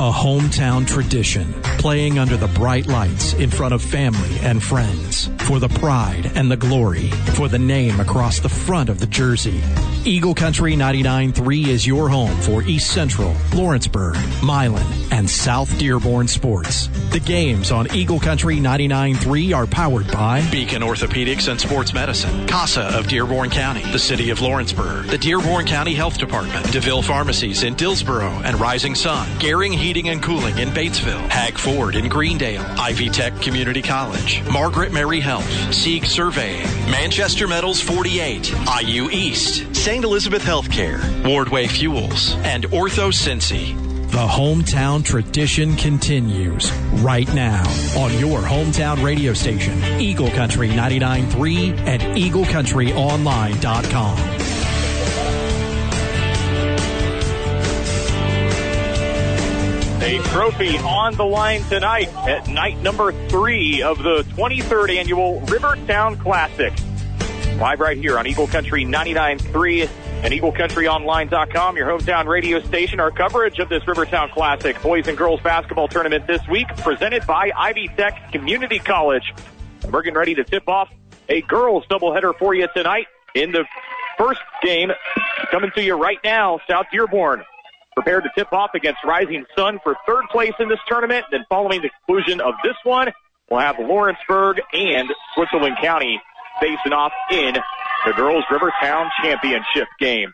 A hometown tradition, playing under the bright lights in front of family and friends. For the pride and the glory, for the name across the front of the jersey. Eagle Country 99.3 is your home for East Central, Lawrenceburg, Milan, and South Dearborn sports. The games on Eagle Country 99.3 are powered by Beacon Orthopedics and Sports Medicine, CASA of Dearborn County, the City of Lawrenceburg, the Dearborn County Health Department, Deville Pharmacies in Dillsboro and Rising Sun, Gehring Heating and Cooling in Batesville, Hag Ford in Greendale, Ivy Tech Community College, Margaret Mary Health, Sieg Surveying, Manchester Metals 48, IU East, St. Elizabeth Healthcare, Wardway Fuels, and OrthoCincy. The hometown tradition continues right now on your hometown radio station, Eagle Country 99.3 and EagleCountryOnline.com. A trophy on the line tonight at night number 3 of the 23rd Annual Rivertown Classic. Live right here on Eagle Country 99.3 and EagleCountryOnline.com, your hometown radio station. Our coverage of this Rivertown Classic boys and girls basketball tournament this week presented by Ivy Tech Community College. And we're getting ready to tip off a girls doubleheader for you tonight in the first game. Coming to you right now, South Dearborn prepared to tip off against Rising Sun for third place in this tournament. Then following the conclusion of this one, we'll have Lawrenceburg and Switzerland County facing off in the Girls Rivertown Championship game.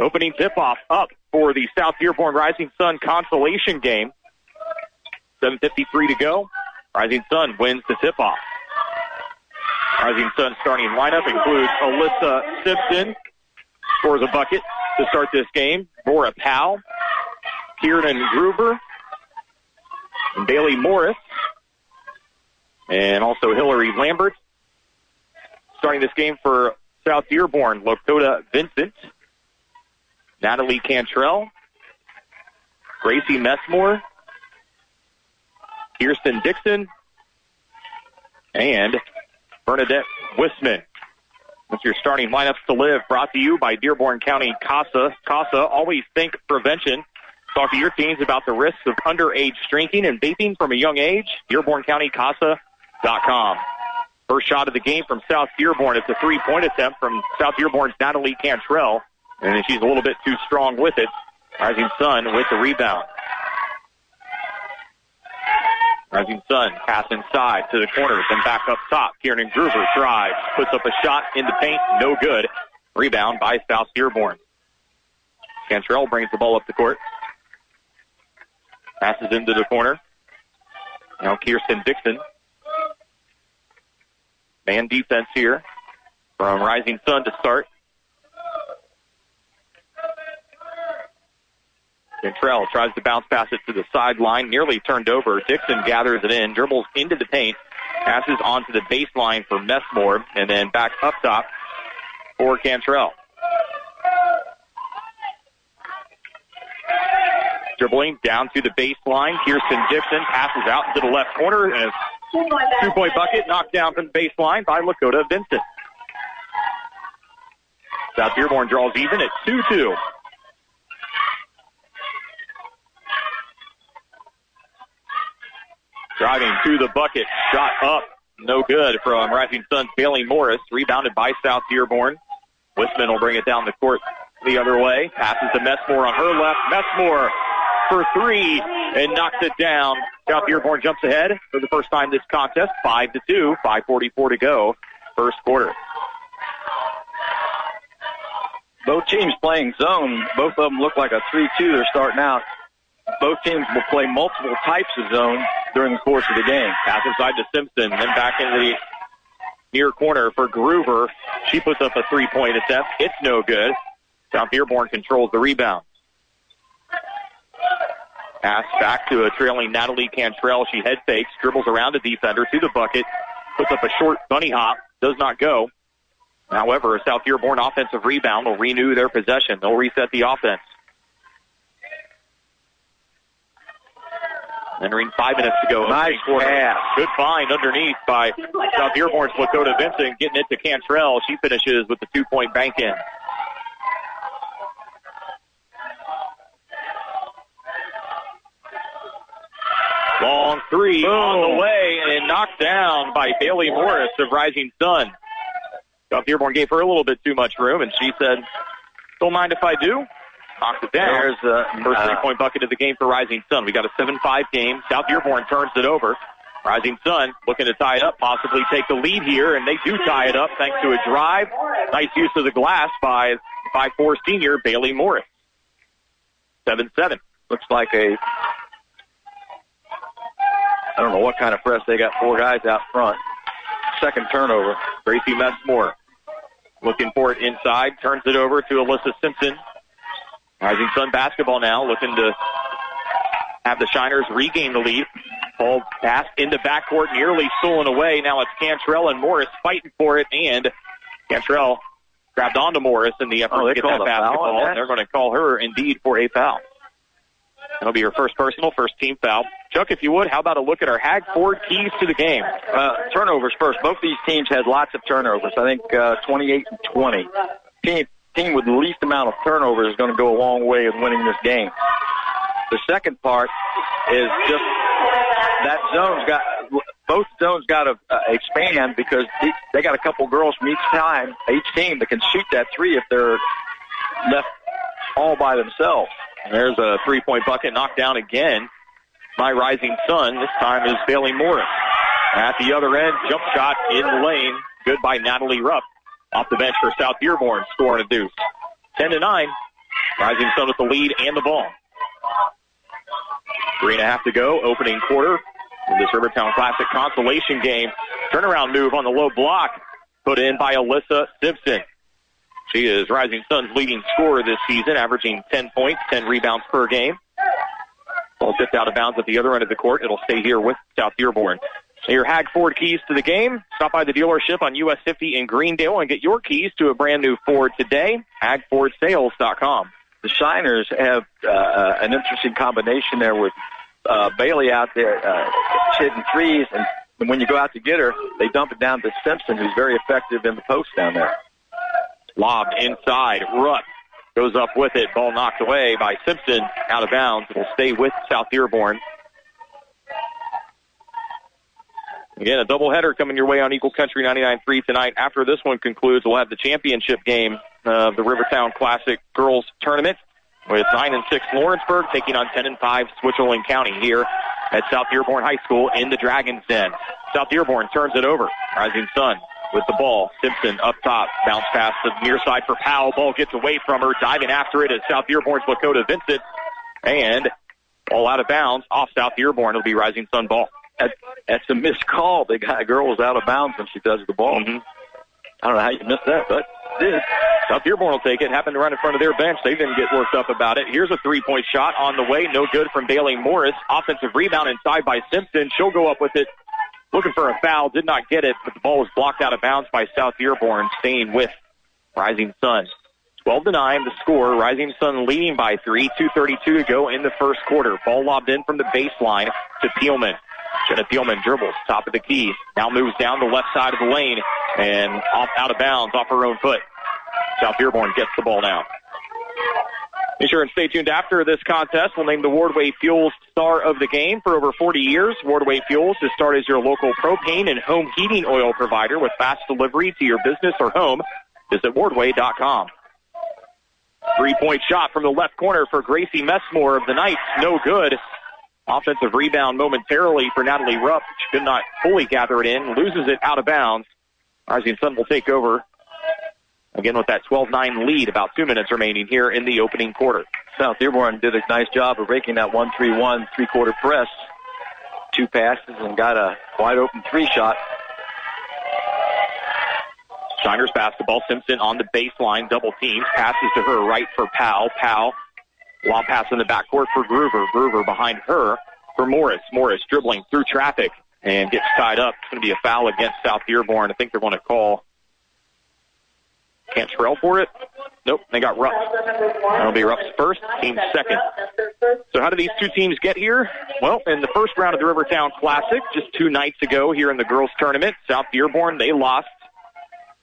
Opening tip-off up for the South Dearborn Rising Sun consolation game. 7:53 to go. Rising Sun wins the tip-off. Rising Sun starting lineup includes Alyssa Simpson, scores a bucket to start this game. Nora Powell, Kiernan Gruber, and Bailey Morris, and also Hillary Lambert. Starting this game for South Dearborn, Lakota Vincent, Natalie Cantrell, Gracie Messmore, Kirsten Dixon, and Bernadette Wisman. That's your starting lineups to live, brought to you by Dearborn County CASA. CASA, always think prevention. Talk to your teens about the risks of underage drinking and vaping from a young age. DearbornCountyCASA.com. First shot of the game from South Dearborn. It's a three-point attempt from South Dearborn's Natalie Cantrell, and she's a little bit too strong with it. Rising Sun with the rebound. Rising Sun, pass inside to the corner, then back up top. Kiernan Gruber drives, puts up a shot in the paint, no good. Rebound by South Dearborn. Cantrell brings the ball up the court. Passes into the corner. Now Kirsten Dixon. Man defense here from Rising Sun to start. Cantrell tries to bounce pass it to the sideline, nearly turned over. Dixon gathers it in, dribbles into the paint, passes onto the baseline for Messmore, and then back up top for Cantrell. Dribbling down to the baseline, Kirsten Dixon passes out to the left corner, and a two-point bucket knocked down from the baseline by Lakota Vincent. South Dearborn draws even at 2-2. Driving to the bucket, shot up, no good from Rising Sun's Bailey Morris, rebounded by South Dearborn. Wisman will bring it down the court the other way, passes to Messmore on her left. Messmore for three and knocks it down. South Dearborn jumps ahead for the first time this contest, 5-2, 5:44 to go, first quarter. Both teams playing zone. Both of them look like a 3-2 they're starting out. Both teams will play multiple types of zone during the course of the game. Pass inside to Simpson, then back into the near corner for Gruber. She puts up a three-point attempt. It's no good. South Dearborn controls the rebound. Pass back to a trailing Natalie Cantrell. She head fakes, dribbles around the defender to the bucket, puts up a short bunny hop, does not go. However, a South Dearborn offensive rebound will renew their possession. They'll reset the offense. Entering 5 minutes to go. Nice pass. Good find underneath by South Dearborn's Lakota Vincent, getting it to Cantrell. She finishes with the two-point bank in. Long three on the way and knocked down by Bailey Morris of Rising Sun. South Dearborn gave her a little bit too much room, and she said, don't mind if I do. Knocked it down. There's the first three-point bucket of the game for Rising Sun. We got a 7-5 game. South Dearborn turns it over. Rising Sun looking to tie it up, possibly take the lead here, and they do tie it up thanks to a drive. Nice use of the glass by 5'4 senior Bailey Morris. 7-7. Looks like a, I don't know what kind of press. They got four guys out front. Second turnover. Gracie Messmore looking for it inside. Turns it over to Alyssa Simpson. Rising Sun basketball now, looking to have the Shiners regain the lead. Ball passed into backcourt, nearly stolen away. Now it's Cantrell and Morris fighting for it, and Cantrell grabbed onto Morris in the effort to get that basketball. And they're going to call her, indeed, for a foul. That'll be her first personal, first team foul. Chuck, if you would, how about a look at our Hag Ford keys to the game? Turnovers first. Both these teams had lots of turnovers. I think 28 and 20. Team with the least amount of turnovers is going to go a long way in winning this game. The second part is just that zone's got both zones got to expand because they got a couple girls from each team that can shoot that three if they're left all by themselves. And there's a three-point bucket knocked down again by Rising Sun. This time is Bailey Morris. At the other end, jump shot in the lane. Good by Natalie Rupp. Off the bench for South Dearborn, scoring a deuce. 10-9. Rising Sun with the lead and the ball. 3.5 to go, opening quarter in this Rivertown Classic consolation game. Turnaround move on the low block put in by Alyssa Simpson. She is Rising Sun's leading scorer this season, averaging 10 points, 10 rebounds per game. Ball tipped out of bounds at the other end of the court. It'll stay here with South Dearborn. Your Hag Ford keys to the game. Stop by the dealership on US 50 in Greendale and get your keys to a brand new Ford today. HagfordSales.com. The Shiners have an interesting combination there with Bailey out there hitting threes, and when you go out to get her, they dump it down to Simpson, who's very effective in the post down there. Lobbed inside. Rutt goes up with it. Ball knocked away by Simpson. Out of bounds. It'll stay with South Dearborn. Again, a doubleheader coming your way on Eagle Country 99.3 tonight. After this one concludes, we'll have the championship game of the Rivertown Classic Girls Tournament with 9-6 Lawrenceburg taking on 10-5 Switzerland County here at South Dearborn High School in the Dragon's Den. South Dearborn turns it over. Rising Sun with the ball. Simpson up top. Bounce pass to the near side for Powell. Ball gets away from her. Diving after it is South Dearborn's Lakota Vincent. And ball out of bounds off South Dearborn. It'll be Rising Sun ball. That's a missed call. They got a girl who's out of bounds when she does the ball. Mm-hmm. I don't know how you missed that, but it did. South Dearborn will take it. Happened to run in front of their bench. They didn't get worked up about it. Here's a three-point shot on the way. No good from Bailey Morris. Offensive rebound inside by Simpson. She'll go up with it. Looking for a foul. Did not get it, but the ball was blocked out of bounds by South Dearborn, staying with Rising Sun. 12-9 the score. Rising Sun leading by three. 2:32 to go in the first quarter. Ball lobbed in from the baseline to Peelman. Jenna Peelman dribbles, top of the key. Now moves down the left side of the lane and out of bounds off her own foot. South Dearborn gets the ball now. Be sure and stay tuned after this contest. We'll name the Wardway Fuels star of the game. For over 40 years, Wardway Fuels has started as your local propane and home heating oil provider with fast delivery to your business or home. Visit Wardway.com. Three-point shot from the left corner for Gracie Messmore of the Knights. No good. Offensive rebound momentarily for Natalie Rupp. She could not fully gather it in. Loses it out of bounds. Rising Sun will take over. Again with that 12-9 lead. About 2 minutes remaining here in the opening quarter. South Dearborn did a nice job of breaking that 1-3-1 three-quarter press. Two passes and got a wide-open three-shot. Shiners basketball. Simpson on the baseline. Double teams. Passes to her right for Powell. Powell. Long pass in the backcourt for Gruber. Gruber behind her for Morris. Morris dribbling through traffic and gets tied up. It's going to be a foul against South Dearborn. I think they're going to call Cantrell for it. Nope, they got Rupp. That'll be Rupp's first, team second. So how do these two teams get here? Well, in the first round of the Rivertown Classic, just 2 nights ago here in the girls' tournament, South Dearborn, they lost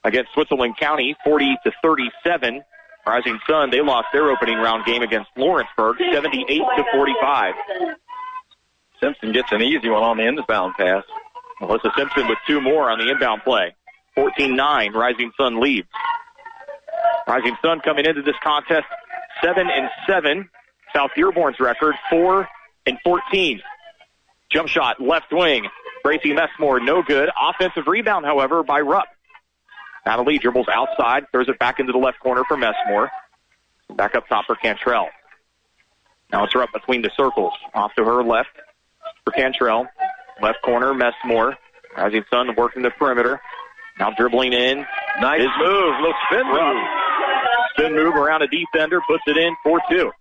against Switzerland County 40-37. Rising Sun, they lost their opening round game against Lawrenceburg, 78-45. Simpson gets an easy one on the inbound pass. Alyssa Simpson with two more on the inbound play. 14-9, Rising Sun leads. Rising Sun coming into this contest 7-7. South Dearborn's record 4-14. Jump shot, left wing. Gracie Messmore, no good. Offensive rebound, however, by Rupp. Natalie dribbles outside, throws it back into the left corner for Messmore. Back up top for Cantrell. Now it's Rupp between the circles. Off to her left for Cantrell. Left corner, Messmore. Rising Sun working the perimeter. Now dribbling in. Nice move. Little spin move. Spin move around a defender. Puts it in 4-2.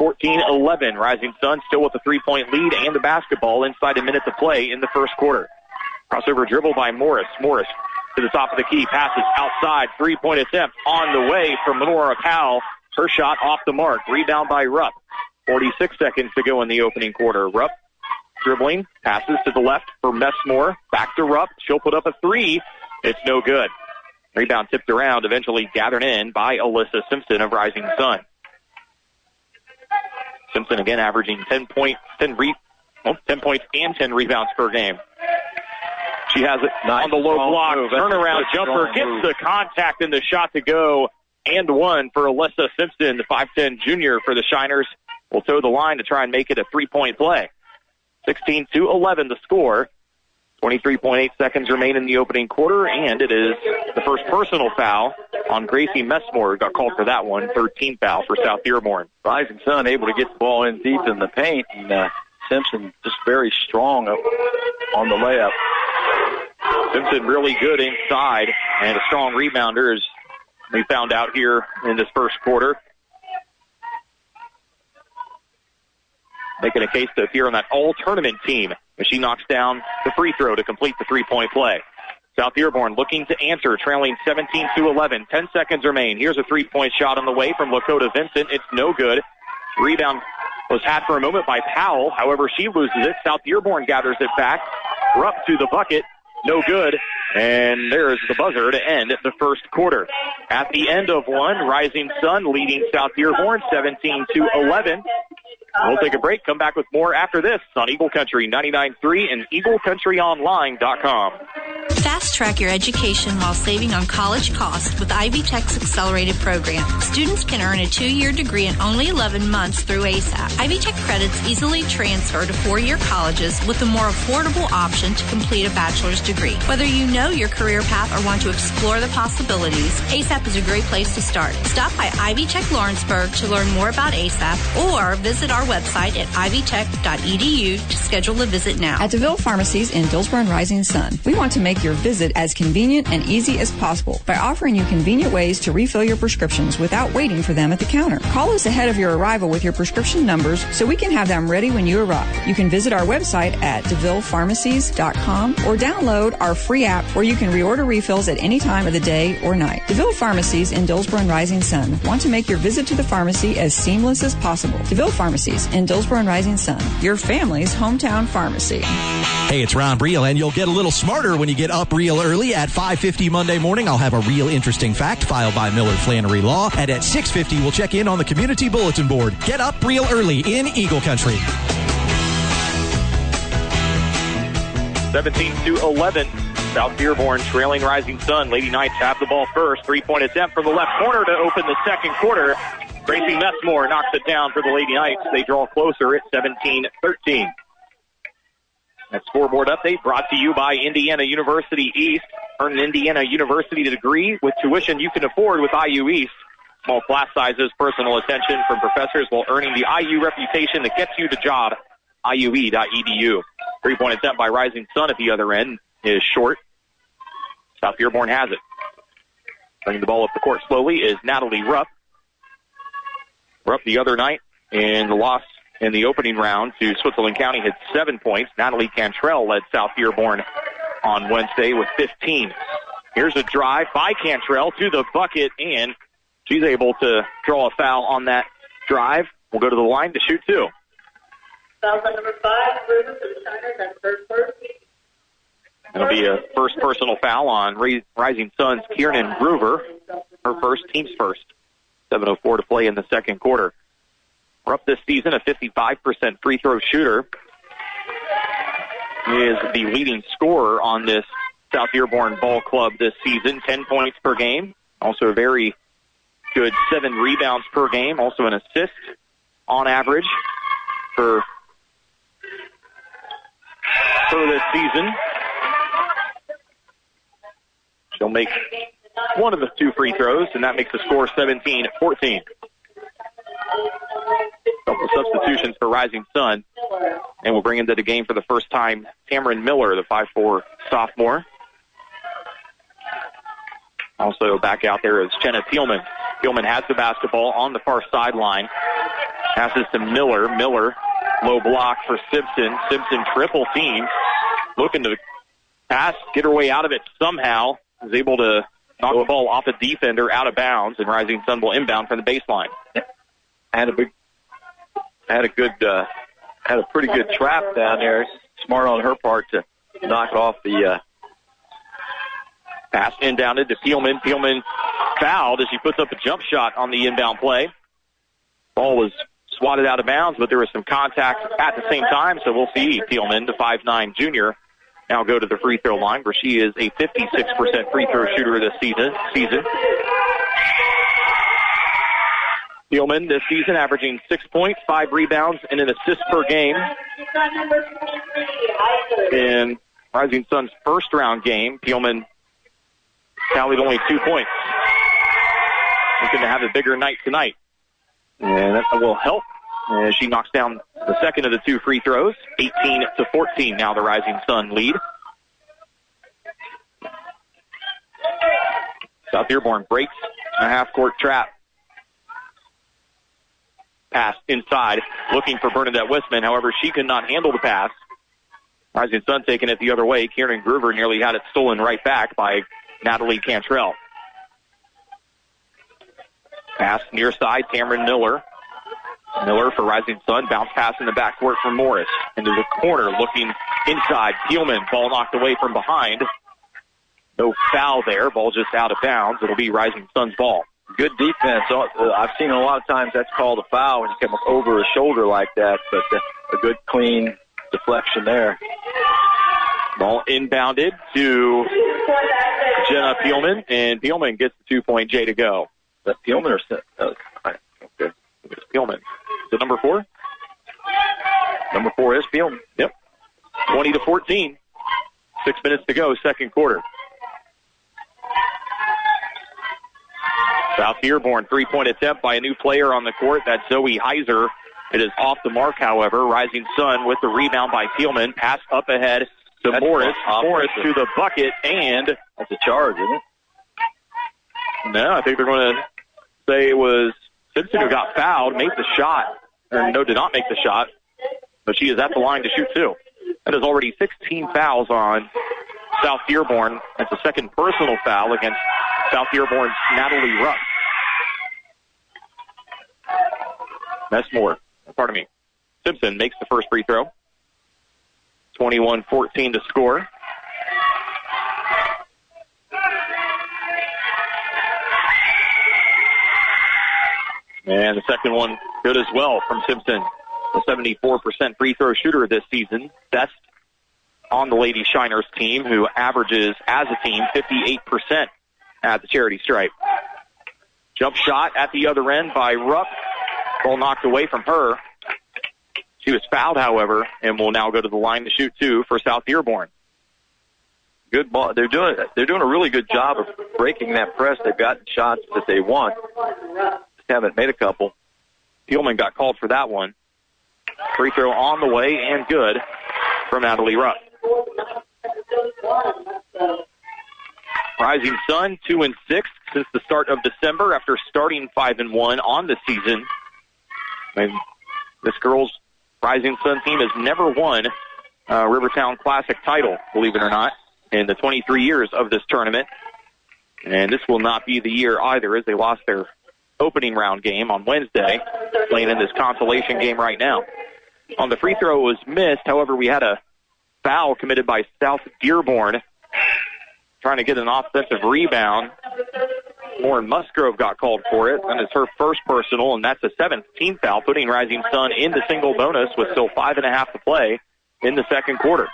14-11. Rising Sun still with a three-point lead and the basketball inside a minute to play in the first quarter. Crossover dribble by Morris. Morris to the top of the key. Passes outside. Three-point attempt on the way from Nora Powell. Her shot off the mark. Rebound by Rupp. 46 seconds to go in the opening quarter. Rupp dribbling. Passes to the left for Messmore. Back to Rupp. She'll put up a three. It's no good. Rebound tipped around, eventually gathered in by Alyssa Simpson of Rising Sun. Simpson again averaging 10 points and 10 rebounds per game. She has it nice on the low block. Turnaround jumper gets the contact and the shot to go. And one for Alyssa Simpson, the 5'10 junior for the Shiners. Will toe the line to try and make it a three-point play. 16-11 the score. 23.8 seconds remain in the opening quarter, and it is the first personal foul on Gracie Messmore. Got called for that one, 13th foul for South Dearborn. Rising Sun able to get the ball in deep in the paint, and Simpson just very strong up on the layup. Simpson really good inside, and a strong rebounder, as we found out here in this first quarter. Making a case to appear on that all-tournament team as she knocks down the free throw to complete the three-point play. South Dearborn looking to answer, trailing 17-11. 10 seconds remain. Here's a three-point shot on the way from Lakota Vincent. It's no good. Rebound was had for a moment by Powell. However, she loses it. South Dearborn gathers it back. Rupp to the bucket. No good. And there's the buzzer to end the first quarter. At the end of one, Rising Sun leading South Dearborn 17-11. We'll take a break. Come back with more after this on Eagle Country 99.3 and EagleCountryOnline.com. Fast track your education while saving on college costs with Ivy Tech's accelerated program. Students can earn a 2-year degree in only 11 months through ASAP. Ivy Tech credits easily transfer to 4-year colleges with a more affordable option to complete a bachelor's degree. Whether you know your career path or want to explore the possibilities, ASAP is a great place to start. Stop by Ivy Tech Lawrenceburg to learn more about ASAP or visit our website at ivytech.edu to schedule a visit now. At Deville Pharmacies in Dillsboro and Rising Sun, we want to make your visit as convenient and easy as possible by offering you convenient ways to refill your prescriptions without waiting for them at the counter. Call us ahead of your arrival with your prescription numbers so we can have them ready when you arrive. You can visit our website at DevillePharmacies.com or download our free app where you can reorder refills at any time of the day or night. Deville Pharmacies in Dillsboro and Rising Sun want to make your visit to the pharmacy as seamless as possible. Deville Pharmacies in Dillsboro and Rising Sun, your family's hometown pharmacy. Hey, it's Ron Briel, and you'll get a little smarter when you get up real early. At 5:50 Monday morning, I'll have a real interesting fact filed by Miller Flannery Law, and at 6:50, we'll check in on the community bulletin board. Get up real early in Eagle Country. 17-11, South Dearborn trailing Rising Sun. Lady Knights have the ball first. Three-point attempt from the left corner to open the second quarter. Gracie Messmore knocks it down for the Lady Knights. They draw closer at 17-13. That scoreboard update brought to you by Indiana University East. Earn an Indiana University degree with tuition you can afford with IU East. Small class sizes, personal attention from professors while earning the IU reputation that gets you the job. IUE.edu. Three-point attempt by Rising Sun at the other end is short. South Dearborn has it. Bringing the ball up the court slowly is Natalie Rupp. Rupp the other night and lost in the opening round to Switzerland County, had 7 points. Natalie Cantrell led South Dearborn on Wednesday with 15. Here's a drive by Cantrell to the bucket, and she's able to draw a foul on that drive. We'll go to the line to shoot two. Foul by number 5, Ruben, for the Shiners, that's first person. It'll be a first personal foul on Rising Sun's Kiernan Gruber, her first, team's first. 7:04 to play in the second quarter. Rupp this season, a 55% free throw shooter. is the leading scorer on this South Dearborn ball club this season, 10 points per game. Also a very good 7 rebounds per game. Also an assist on average for this season. She'll make one of the 2 free throws, and that makes the score 17-14. Couple substitutions for Rising Sun, and we'll bring into the game for the first time Cameron Miller, the 5'4" sophomore. Also back out there is Jenna Peelman. Peelman has the basketball on the far sideline. Passes to Miller. Miller, low block for Simpson. Simpson triple team. Looking to pass, get her way out of it somehow. Is able to knock the ball off a defender out of bounds, and Rising Sun will inbound from the baseline. Had a pretty good trap down there. Smart on her part to knock it off the pass. Inbounded to Peelman. Peelman fouled as she puts up a jump shot on the inbound play. Ball was swatted out of bounds, but there was some contact at the same time, so we'll see Peelman, the 5'9 junior, now go to the free throw line, where she is a 56% free throw shooter this season. Peelman this season averaging 6 points, 5 rebounds, and an assist per game. In Rising Sun's first round game, Peelman tallied only 2 points. Looking to have a bigger night tonight. And that will help as she knocks down the second of the 2 free throws. 18-14 now the Rising Sun lead. South Dearborn breaks a half-court trap. Pass inside, looking for Bernadette Wisman. However, she could not handle the pass. Rising Sun taking it the other way. Kiernan Gruber nearly had it stolen right back by Natalie Cantrell. Pass near side, Cameron Miller. Miller for Rising Sun. Bounce pass in the backcourt for Morris. Into the corner, looking inside. Peelman, ball knocked away from behind. No foul there. Ball just out of bounds. It'll be Rising Sun's ball. Good defense. I've seen a lot of times that's called a foul when you come over a shoulder like that, but a good, clean deflection there. Ball inbounded to Jenna Peelman, and Peelman gets the 2-point J to go. Is that Peelman or Simpson? Okay. It's Peelman. Is it number 4? Number 4 is Peelman. Yep. 20-14. 6 minutes to go, second quarter. South Dearborn, 3-point attempt by a new player on the court. That's Zoe Heiser. It is off the mark, however. Rising Sun with the rebound by Peelman. Pass up ahead to Morris. Morris to the bucket, and that's a charge, isn't it? No, I think they're going to say it was Simpson who got fouled, made the shot. Or no, did not make the shot, but she is at the line to shoot two. That is already 16 fouls on South Dearborn. That's the second personal foul against South Dearborn's Natalie Rupp. Simpson makes the first free throw. 21-14 to score. And the second one good as well from Simpson, a 74% free throw shooter this season. Best on the Lady Shiners team, who averages as a team 58% at the charity stripe. Jump shot at the other end by Rupp. Ball knocked away from her. She was fouled, however, and will now go to the line to shoot two for South Dearborn. Good ball. They're doing a really good job of breaking that press. They've gotten shots that they want. Haven't made a couple. Peelman got called for that one. Free throw on the way and good from Natalie Rupp. Rising Sun 2-6 since the start of December after starting 5-1 on the season. And this girls' Rising Sun team has never won a Rivertown Classic title, believe it or not, in the 23 years of this tournament. And this will not be the year either, as they lost their opening round game on Wednesday, playing in this consolation game right now. On the free throw, it was missed. However, we had a foul committed by South Dearborn trying to get an offensive rebound. Lauren Musgrove got called for it, and it's her first personal, and that's a 7th team foul, putting Rising Sun in the single bonus with still 5.5 to play in the second quarter.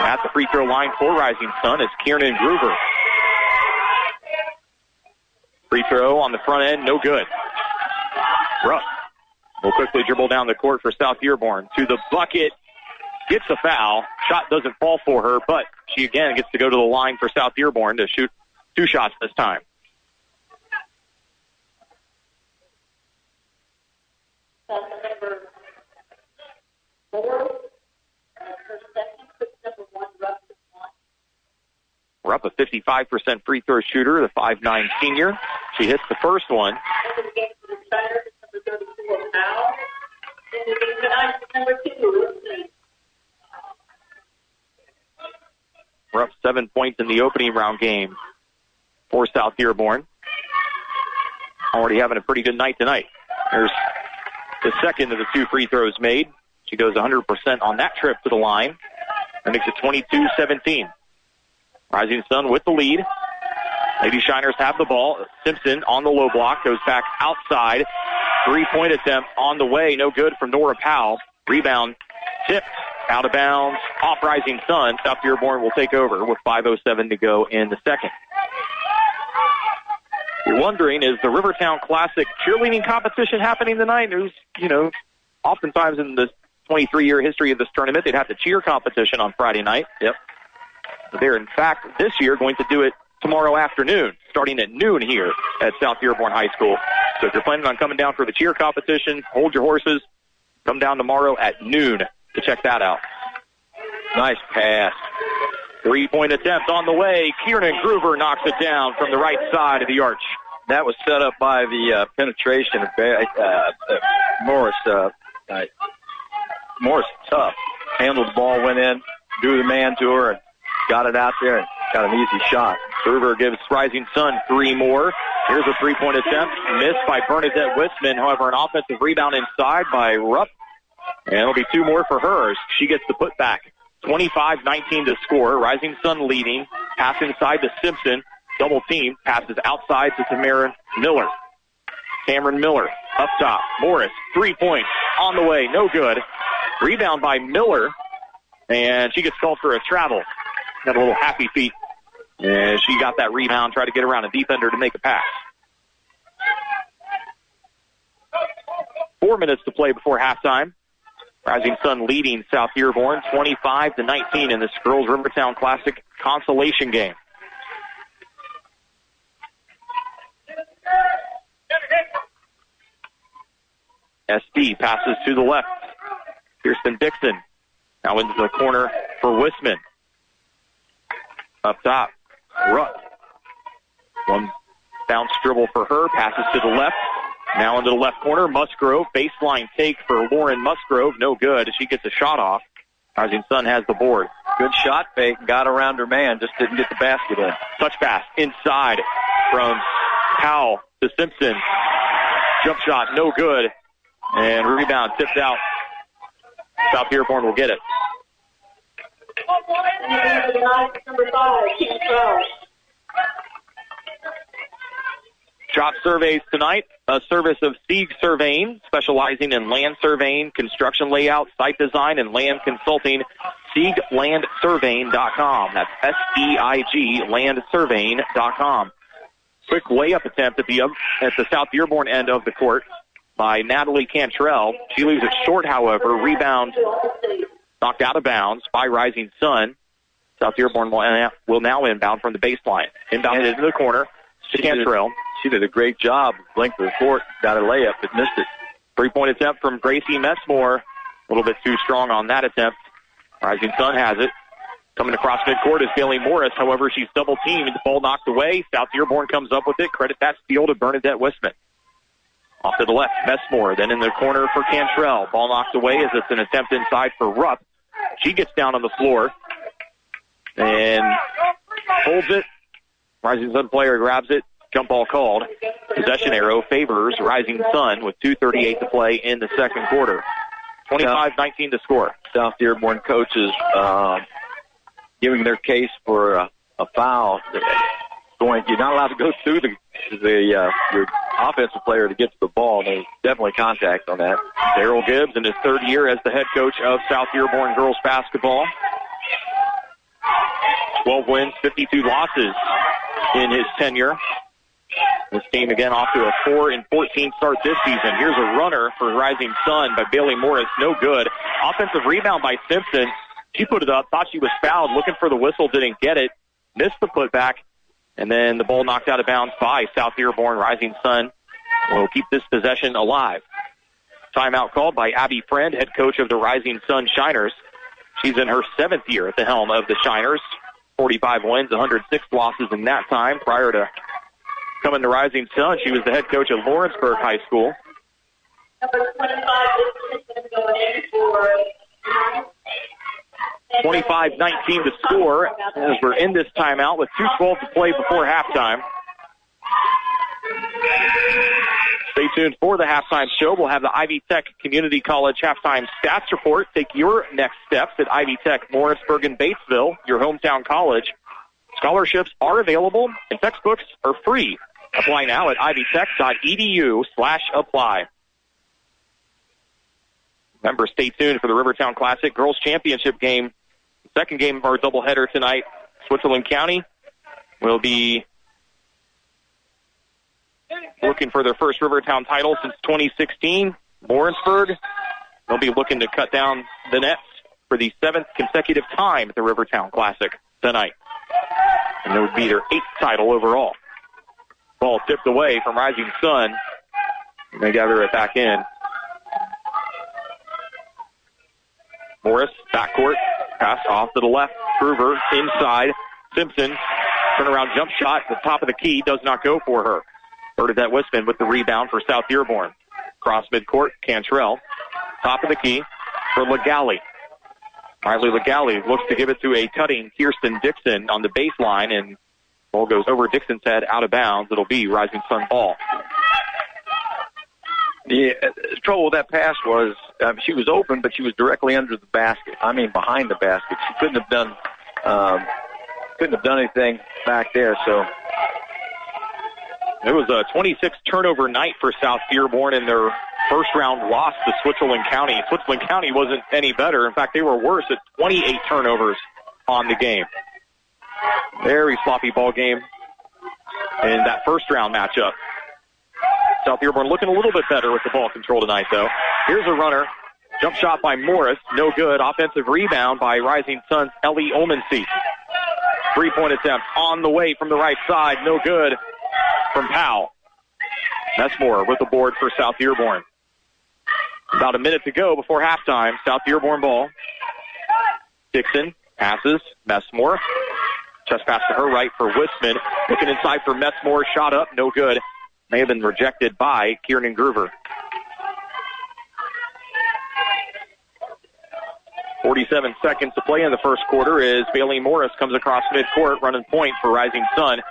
at the free throw line for Rising Sun is Kiernan Gruber. Free throw on the front end, no good. Rupp will quickly dribble down the court for South Dearborn. To the bucket, gets a foul. Shot doesn't fall for her, but she again gets to go to the line for South Dearborn to shoot two shots this time. We're up a 55% free throw shooter, the 5'9 senior. She hits the first one. We're up 7 points in the opening round game for South Dearborn. Already having a pretty good night tonight. There's the second of the two free throws made. She goes 100% on that trip to the line and makes it 22-17. Rising Sun with the lead. Lady Shiners have the ball. Simpson on the low block, goes back outside. Three-point attempt on the way. No good from Nora Powell. Rebound tipped out of bounds off Rising Sun. South Dearborn will take over with 5:07 to go in the second. You're wondering, is the Rivertown Classic cheerleading competition happening tonight? There's, oftentimes in the 23-year history of this tournament, they'd have the cheer competition on Friday night. Yep. They're, in fact, this year going to do it tomorrow afternoon, starting at noon here at South Dearborn High School. So if you're planning on coming down for the cheer competition, hold your horses. Come down tomorrow at noon to check that out. Nice pass. Three-point attempt on the way. Kiernan Gruber knocks it down from the right side of the arch. That was set up by the penetration of Morris. Morris, tough. Handled the ball, went in, drew the man to her, and got it out there and got an easy shot. Gruber gives Rising Sun three more. Here's a three-point attempt. Missed by Bernadette Wisman. However, an offensive rebound inside by Rupp. And it'll be two more for her. She gets the putback. 25-19 to score. Rising Sun leading. Pass inside to Simpson. Double team. Passes outside to Tamara Miller. Cameron Miller up top. Morris, 3 points on the way. No good. Rebound by Miller. And she gets called for a travel. Got a little happy feet. And she got that rebound, tried to get around a defender to make a pass. 4 minutes to play before halftime. Rising Sun leading South Dearborn 25-19 in this Girls Rivertown Classic consolation game. SB passes to the left. Kirsten Dixon now into the corner for Wisman. Up top, Rupp. One bounce dribble for her, passes to the left. Now into the left corner, Musgrove, baseline take for Lauren Musgrove, no good. She gets a shot off. Rising Sun has the board. Good shot fake, got around her man, just didn't get the basket in. Touch pass inside from Powell to Simpson. Jump shot, no good. And rebound tipped out. South Dearborn will get it. Job surveys tonight, a service of Sieg Surveying, specializing in land surveying, construction layout, site design, and land consulting. SiegLandSurveying.com. That's S-E-I-G, LandSurveying.com. Quick layup attempt at the South Dearborn end of the court by Natalie Cantrell. She leaves it short, however. Rebound knocked out of bounds by Rising Sun. South Dearborn will now inbound from the baseline. Inbounded into the corner. She did a great job. Length of the court. Got a layup, but missed it. Three-point attempt from Gracie Messmore. A little bit too strong on that attempt. Rising Sun has it. Coming across midcourt is Bailey Morris. However, she's double-teamed. The ball knocked away. South Dearborn comes up with it. Credit that steal to Bernadette Wisman. Off to the left, Messmore. Then in the corner for Cantrell. Ball knocked away as it's an attempt inside for Rupp. She gets down on the floor and holds it. Rising Sun player grabs it. Jump ball called. Possession arrow favors Rising Sun with 2:38 to play in the second quarter. 25-19 to score. South Dearborn coaches giving their case for a foul. You're not allowed to go through your offensive player to get to the ball. There's definitely contact on that. Darrell Gibbs in his third year as the head coach of South Dearborn girls basketball. 12 wins, 52 losses in his tenure. This team, again, off to a 4-14 start this season. Here's a runner for Rising Sun by Bailey Morris. No good. Offensive rebound by Simpson. She put it up, thought she was fouled, looking for the whistle, didn't get it, missed the putback, and then the ball knocked out of bounds by South Dearborn. Rising Sun will keep this possession alive. Timeout called by Abby Friend, head coach of the Rising Sun Shiners. She's in her seventh year at the helm of the Shiners. 45 wins, 106 losses in that time. Prior to coming to Rising Sun, she was the head coach at Lawrenceburg High School. Number 25-19 to score as we're in this timeout with 2:12 to play before halftime. Stay tuned for the halftime show. We'll have the Ivy Tech Community College halftime stats report. Take your next steps at Ivy Tech, Morrisburg, and Batesville, your hometown college. Scholarships are available, and textbooks are free. Apply now at ivytech.edu/apply. Remember, stay tuned for the Rivertown Classic Girls Championship game. Second game of our doubleheader tonight, Switzerland County will be looking for their first Rivertown title since 2016. Lawrenceburg will be looking to cut down the nets for the seventh consecutive time at the Rivertown Classic tonight. And it would be their eighth title overall. Ball tipped away from Rising Sun. And they gather it back in. Morris, backcourt, pass off to the left. Gruber inside. Simpson, turnaround jump shot, the top of the key, does not go for her. Bernadette Wisman with the rebound for South Dearborn. Cross midcourt, Cantrell, top of the key for Legale. Riley Legale looks to give it to a cutting Kirsten Dixon on the baseline, and ball goes over Dixon's head, out of bounds. It'll be Rising Sun ball. The trouble with that pass was she was open, but she was directly under the basket. I mean, behind the basket. She couldn't have done anything back there. So it was a 26 turnover night for South Dearborn in their first round loss to Switzerland County. Switzerland County wasn't any better. In fact, they were worse at 28 turnovers on the game. Very sloppy ball game in that first round matchup. South Dearborn looking a little bit better with the ball control tonight, though. Here's a runner. Jump shot by Morris. No good. Offensive rebound by Rising Sun's Ellie Olmensee. Three-point attempt on the way from the right side. No good from Powell. Messmore with the board for South Dearborn. About a minute to go before halftime. South Dearborn ball. Dixon passes. Messmore. Chest pass to her right for Wisman. Looking inside for Messmore. Shot up. No good. May have been rejected by Kiernan Gruber. 47 seconds to play in the first quarter as Bailey Morris comes across midcourt, running point for Rising Sun.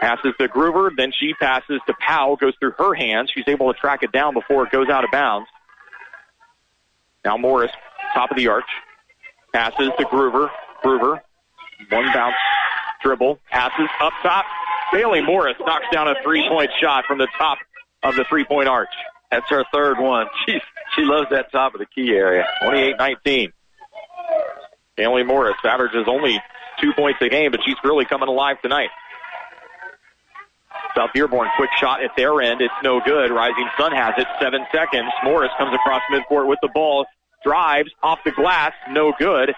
Passes to Gruber, then she passes to Powell, goes through her hands. She's able to track it down before it goes out of bounds. Now Morris, top of the arch, passes to Gruber. Gruber, one bounce, dribble, passes up top. Bailey Morris knocks down a three-point shot from the top of the three-point arch. That's her third one. She loves that top of the key area. 28-19. Bailey Morris averages only 2 points a game, but she's really coming alive tonight. South Dearborn, quick shot at their end. It's no good. Rising Sun has it. 7 seconds. Morris comes across midcourt with the ball. Drives off the glass. No good.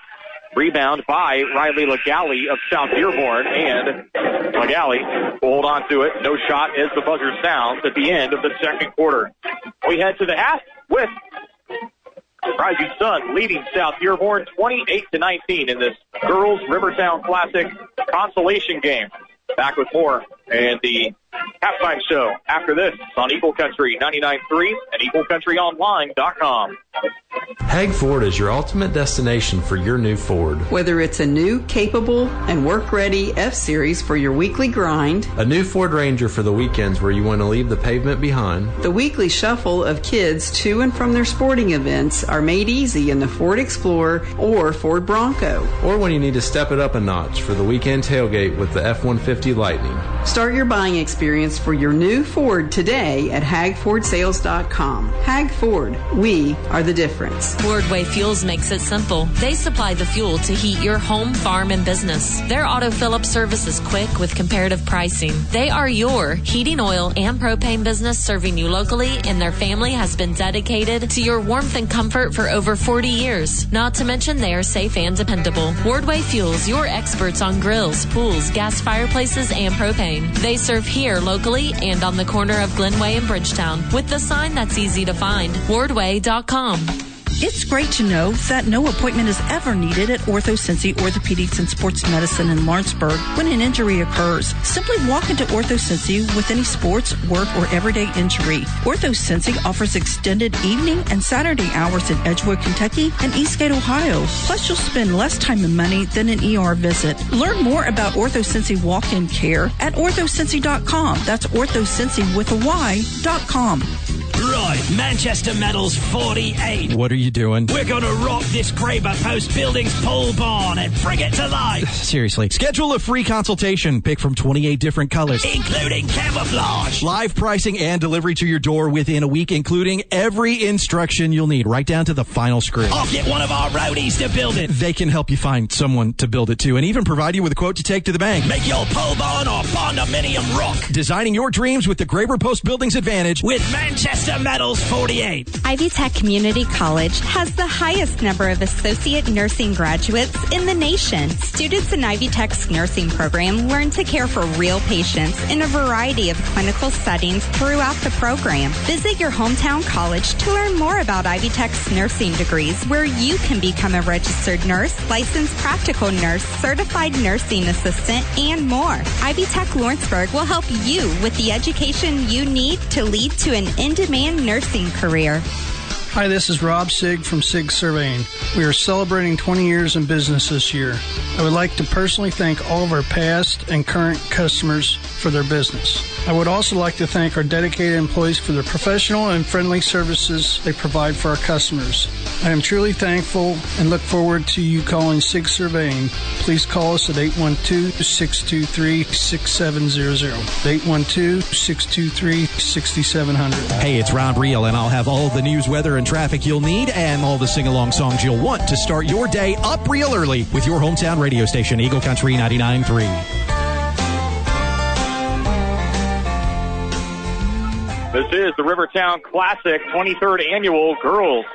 Rebound by Riley Legale of South Dearborn, and Legale will hold on to it. No shot as the buzzer sounds at the end of the second quarter. We head to the half with Rising Sun leading South Dearborn 28-19 in this Girls Rivertown Classic consolation game. Back with more and the halftime show after this on Eagle Country 99.3 and EagleCountryOnline.com. Hag Ford is your ultimate destination for your new Ford. Whether it's a new, capable, and work-ready F-Series for your weekly grind, a new Ford Ranger for the weekends where you want to leave the pavement behind, the weekly shuffle of kids to and from their sporting events are made easy in the Ford Explorer or Ford Bronco. Or when you need to step it up a notch for the weekend tailgate with the F-150 Lightning. Start your buying experience for your new Ford today at HagfordSales.com. Hag Ford, we are the difference. Wardway Fuels makes it simple. They supply the fuel to heat your home, farm, and business. Their auto fill-up service is quick with comparative pricing. They are your heating oil and propane business, serving you locally, and their family has been dedicated to your warmth and comfort for over 40 years. Not to mention they are safe and dependable. Wardway Fuels, your experts on grills, pools, gas fireplaces, and propane. They serve here locally and on the corner of Glenway and Bridgetown with the sign that's easy to find, Wardway.com. It's great to know that no appointment is ever needed at OrthoCincy Orthopedics and Sports Medicine in Lawrenceburg when an injury occurs. Simply walk into OrthoCincy with any sports, work, or everyday injury. OrthoCincy offers extended evening and Saturday hours in Edgewood, Kentucky and Eastgate, Ohio. Plus, you'll spend less time and money than an ER visit. Learn more about OrthoCincy walk-in care at orthocincy.com. That's OrthoCincy with a Y.com. Right, Manchester Metals 48. What are you doing? We're going to rock this Graber Post Buildings pole barn and bring it to life. Seriously. Schedule a free consultation. Pick from 28 different colors, including camouflage. Live pricing and delivery to your door within a week, including every instruction you'll need, right down to the final script. I'll get one of our roadies to build it. They can help you find someone to build it to and even provide you with a quote to take to the bank. Make your pole barn or barndominium rock. Designing your dreams with the Graber Post Buildings advantage with Manchester Metals 48. Ivy Tech Community College has the highest number of associate nursing graduates in the nation. Students in Ivy Tech's nursing program learn to care for real patients in a variety of clinical settings throughout the program. Visit your hometown college to learn more about Ivy Tech's nursing degrees, where you can become a registered nurse, licensed practical nurse, certified nursing assistant, and more. Ivy Tech Lawrenceburg will help you with the education you need to lead to an independent man nursing career. Hi, this is Rob Sieg from Sieg Surveying. We are celebrating 20 years in business this year. I would like to personally thank all of our past and current customers for their business. I would also like to thank our dedicated employees for their professional and friendly services they provide for our customers. I am truly thankful and look forward to you calling Sieg Surveying. Please call us at 812-623-6700, 812-623-6700. Hey, it's Rob Reel, and I'll have all the news, weather, and traffic you'll need, and all the sing-along songs you'll want to start your day up real early with your hometown radio station, Eagle Country 99.3. This is the Rivertown Classic 23rd Annual Girls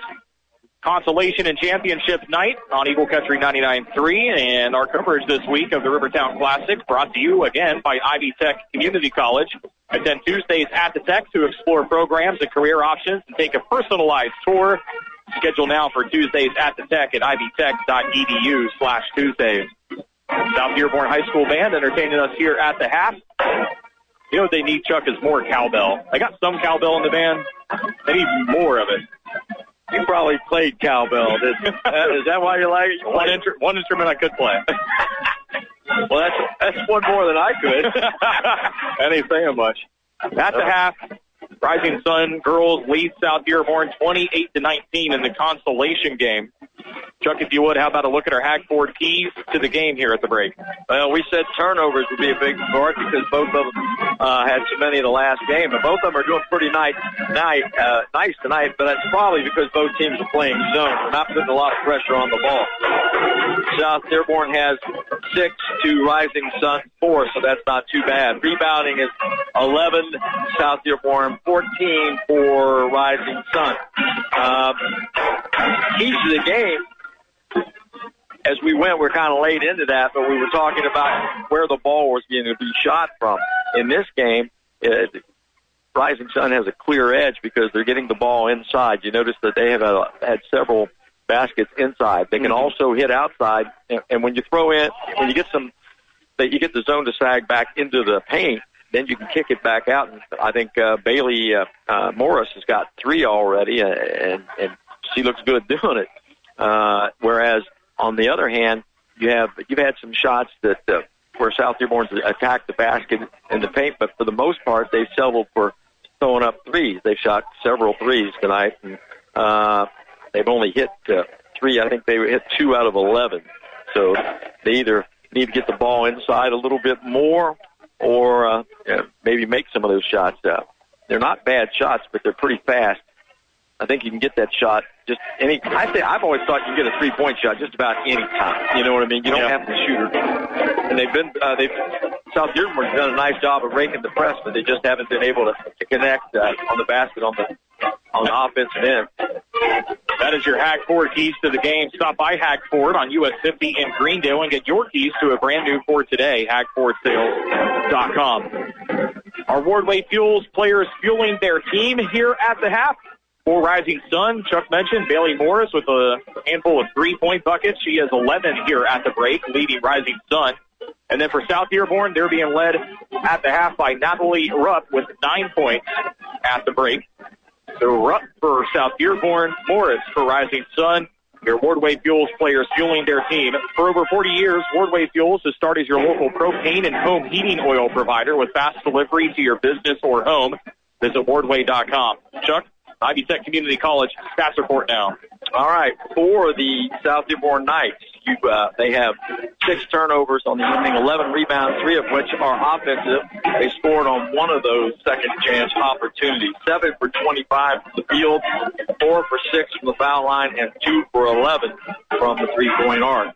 Consolation and Championship Night on Eagle Country 99.3, and our coverage this week of the Rivertown Classic brought to you again by Ivy Tech Community College. Attend Tuesdays at the Tech to explore programs and career options and take a personalized tour. Schedule now for Tuesdays at the Tech at ivytech.edu/Tuesdays. South Dearborn High School Band entertaining us here at the half. You know what they need, Chuck, is more cowbell. They got some cowbell in the band. They need more of it. You probably played cowbell, didn't you? Is that why you like it? One instrument I could play. Well, that's one more than I could. That ain't saying much. At the half, Rising Sun girls lead South Dearborn 28-19 in the consolation game. Chuck, if you would, how about a look at our Hag Ford keys to the game here at the break? Well, we said turnovers would be a big part because both of them had too many in the last game, but both of them are doing pretty nice tonight, but that's probably because both teams are playing zone. We're not putting a lot of pressure on the ball. South Dearborn has 6 to Rising Sun 4, so that's not too bad. Rebounding is 11, South Dearborn 14 for Rising Sun. Keys to the game. As we went, we're kind of late into that, but we were talking about where the ball was going to be shot from. In this game, Rising Sun has a clear edge because they're getting the ball inside. You notice that they have had several baskets inside. They can also hit outside, and when you throw in, when you get some, that you get the zone to sag back into the paint, then you can kick it back out. And I think Bailey Morris has got 3 already, and she looks good doing it. Whereas on the other hand, you've had some shots that where South Dearborn's attacked the basket and the paint, but for the most part, they've settled for throwing up threes. They've shot several threes tonight, and they've only hit 3. I think they hit 2 out of 11. So they either need to get the ball inside a little bit more, or maybe make some of those shots. They're not bad shots, but they're pretty fast. I think you can get that shot just any. I've always thought you can get a three-point shot just about any time. You know what I mean? You don't have to shoot her. And they've been South Dearborn's done a nice job of raking the press, but they just haven't been able to connect on the basket on the offensive end. That is your Hag Ford keys to the game. Stop by Hag Ford on US 50 in Greendale and get your keys to a brand new Ford today. HagfordSales.com. Our Wardway Fuels players fueling their team here at the half. For Rising Sun, Chuck mentioned Bailey Morris with a handful of three-point buckets. She has 11 here at the break, leading Rising Sun. And then for South Dearborn, they're being led at the half by Natalie Rupp with 9 points at the break. So Rupp for South Dearborn, Morris for Rising Sun. Your Wardway Fuels players fueling their team. For over 40 years, Wardway Fuels has started as your local propane and home heating oil provider with fast delivery to your business or home. Visit Wardway.com. Chuck? Ivy Tech Community College, stats report now. All right, for the South Dearborn Knights, they have 6 turnovers on the evening, 11 rebounds, 3 of which are offensive. They scored on one of those second-chance opportunities, 7 for 25 from the field, 4 for 6 from the foul line, and 2 for 11 from the three-point arc.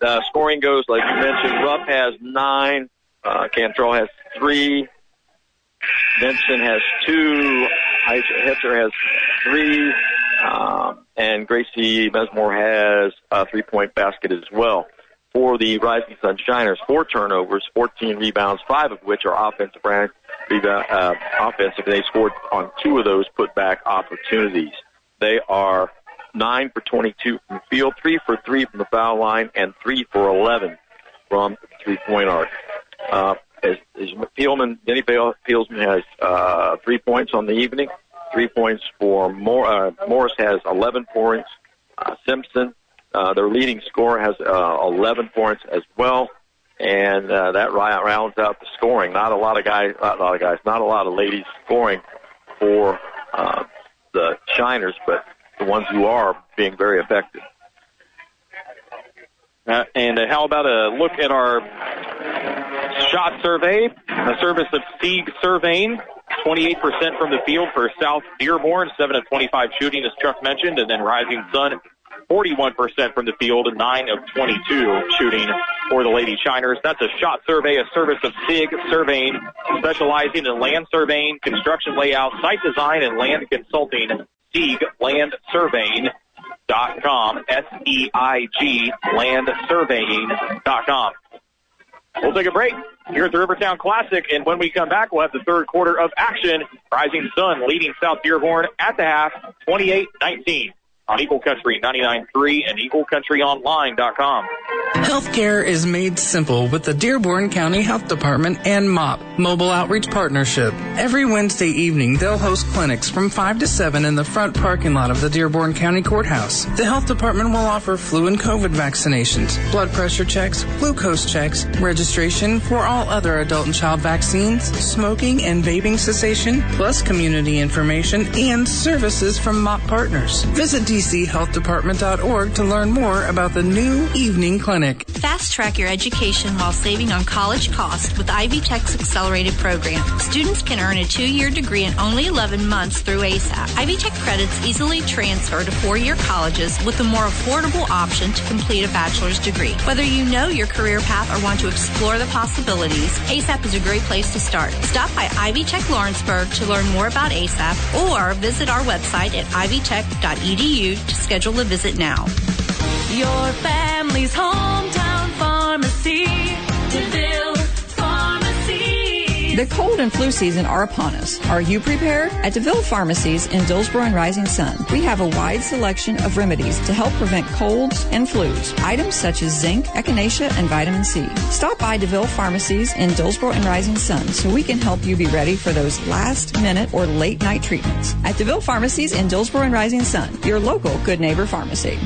The scoring goes, like you mentioned, Rupp has 9, Cantrell has 3, Vincent has 2, Hester has 3, and Gracie Messmore has a three-point basket as well. For the Rising Sun Shiners, 4 turnovers, 14 rebounds, 5 of which are offensive. They scored on 2 of those put-back opportunities. They are 9 for 22 from the field, 3 for 3 from the foul line, and 3 for 11 from the three-point arc. Denny Peelman has 3 points on the evening, 3 points for Morris has 11 points. Simpson, their leading scorer, has 11 points as well, and that rounds out the scoring. Not a lot of ladies scoring for the Shiners, but the ones who are being very effective. And how about a look at our shot survey, a service of Sieg Surveying, 28% from the field for South Dearborn, 7 of 25 shooting, as Chuck mentioned, and then Rising Sun, 41% from the field, 9 of 22 shooting for the Lady Shiners. That's a shot survey, a service of Sieg Surveying, specializing in land surveying, construction layout, site design, and land consulting. Sieg Land Surveying. .com, SEIG, landsurveying.com. We'll take a break here at the Rivertown Classic, and when we come back, we'll have the third quarter of action. Rising Sun leading South Dearborn at the half, 28-19. On Eagle Country 99.3 and EagleCountryOnline.com. Healthcare is made simple with the Dearborn County Health Department and MOP, Mobile Outreach Partnership. Every Wednesday evening, they'll host clinics from 5 to 7 in the front parking lot of the Dearborn County Courthouse. The Health Department will offer flu and COVID vaccinations, blood pressure checks, glucose checks, registration for all other adult and child vaccines, smoking and vaping cessation, plus community information and services from MOP partners. Visit DCHealthDepartment.org to learn more about the new evening clinic. Fast track your education while saving on college costs with Ivy Tech's accelerated program. Students can earn a 2-year degree in only 11 months through ASAP. Ivy Tech credits easily transfer to 4-year colleges with a more affordable option to complete a bachelor's degree. Whether you know your career path or want to explore the possibilities, ASAP is a great place to start. Stop by Ivy Tech Lawrenceburg to learn more about ASAP or visit our website at ivytech.edu. To schedule a visit now. Your family's hometown pharmacy, Deville Pharmacies. The cold and flu season are upon us. Are you prepared? At Deville Pharmacies in Dillsboro and Rising Sun, we have a wide selection of remedies to help prevent colds and flus. Items such as zinc, echinacea, and vitamin C. Stop by Deville Pharmacies in Dillsboro and Rising Sun so we can help you be ready for those last-minute or late-night treatments. At Deville Pharmacies in Dillsboro and Rising Sun, your local Good Neighbor Pharmacy.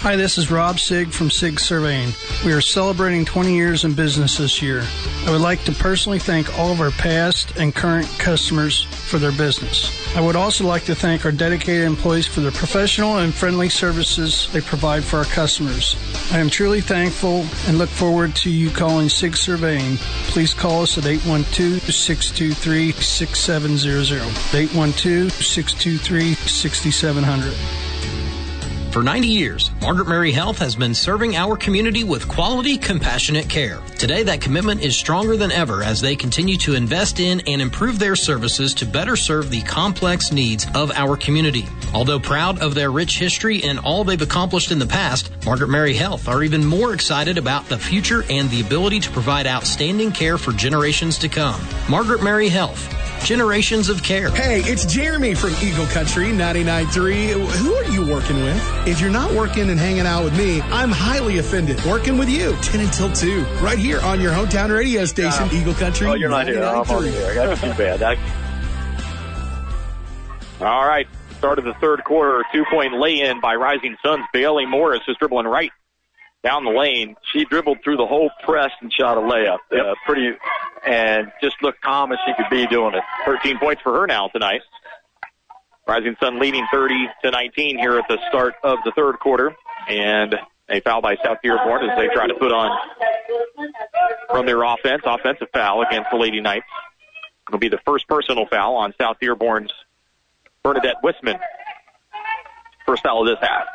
Hi, this is Rob Sieg from Sieg Surveying. We are celebrating 20 years in business this year. I would like to personally thank all of our past and current customers for their business. I would also like to thank our dedicated employees for their professional and friendly services they provide for our customers. I am truly thankful and look forward to you calling Sieg Surveying. Please call us at 812-623-6700, 812-623-6700. For 90 years, Margaret Mary Health has been serving our community with quality, compassionate care. Today, that commitment is stronger than ever as they continue to invest in and improve their services to better serve the complex needs of our community. Although proud of their rich history and all they've accomplished in the past, Margaret Mary Health are even more excited about the future and the ability to provide outstanding care for generations to come. Margaret Mary Health. Generations of care. Hey, it's Jeremy from Eagle Country 99.3. Who are you working with? If you're not working and hanging out with me, I'm highly offended. Working with you, 10 until 2, right here on your hometown radio station, Eagle Country 99.3. Oh, you're not here. I'm over here. That's too bad. All right. Start of the third quarter, two-point lay-in by Rising Sun's Bailey Morris, who's dribbling right down the lane. She dribbled through the whole press and shot a layup. Yep. And just looked calm as she could be doing it. 13 points for her now tonight. Rising Sun leading 30-19 here at the start of the third quarter. And a foul by South Dearborn as they try to put on from their offense. Offensive foul against the Lady Knights. It'll be the first personal foul on South Dearborn's Bernadette Wisman. First foul of this half.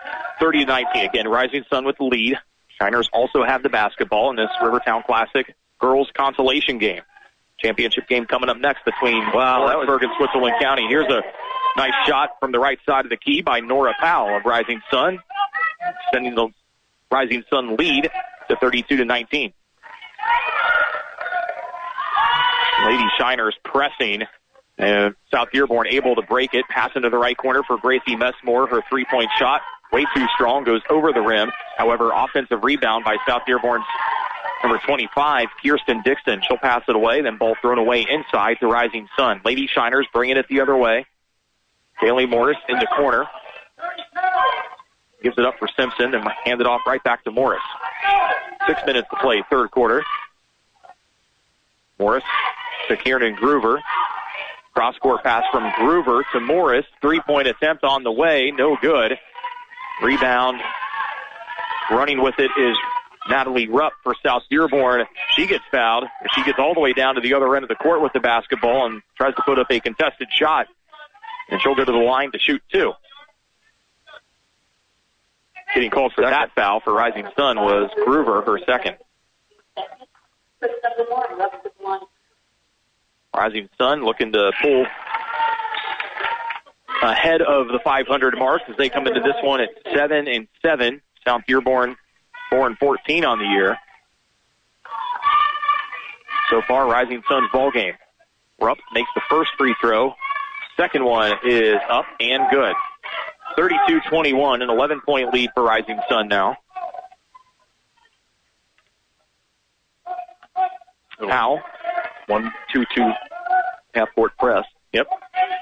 30-19. Again, Rising Sun with the lead. Shiners also have the basketball in this Rivertown Classic girls consolation game. Championship game coming up next between Blacksburg and Switzerland County. Here's a nice shot from the right side of the key by Nora Powell of Rising Sun, sending the Rising Sun lead to 32-19. Lady Shiners pressing, and South Dearborn able to break it. Pass into the right corner for Gracie Messmore. Her three-point shot, way too strong, goes over the rim. However, offensive rebound by South Dearborn's number 25, Kirsten Dixon. She'll pass it away, then ball thrown away inside to Rising Sun. Lady Shiners bringing it the other way. Bailey Morris in the corner. Gives it up for Simpson and hand it off right back to Morris. 6 minutes to play, third quarter. Morris to Kiernan Gruber. Cross-court pass from Gruber to Morris. Three-point attempt on the way. No good. Rebound. Running with it is Natalie Rupp for South Dearborn. She gets fouled. She gets all the way down to the other end of the court with the basketball and tries to put up a contested shot. And she'll go to the line to shoot two. Getting called for that foul for Rising Sun was Gruber, her second. Rising Sun looking to pull ahead of the 500 mark as they come into this one at 7-7. South Dearborn 4-14 on the year. So far, Rising Sun's ball game. Rupp makes the first free throw. Second one is up and good. 32-21, an 11-point lead for Rising Sun now. Powell, 1-2-2 half-court press. Yep.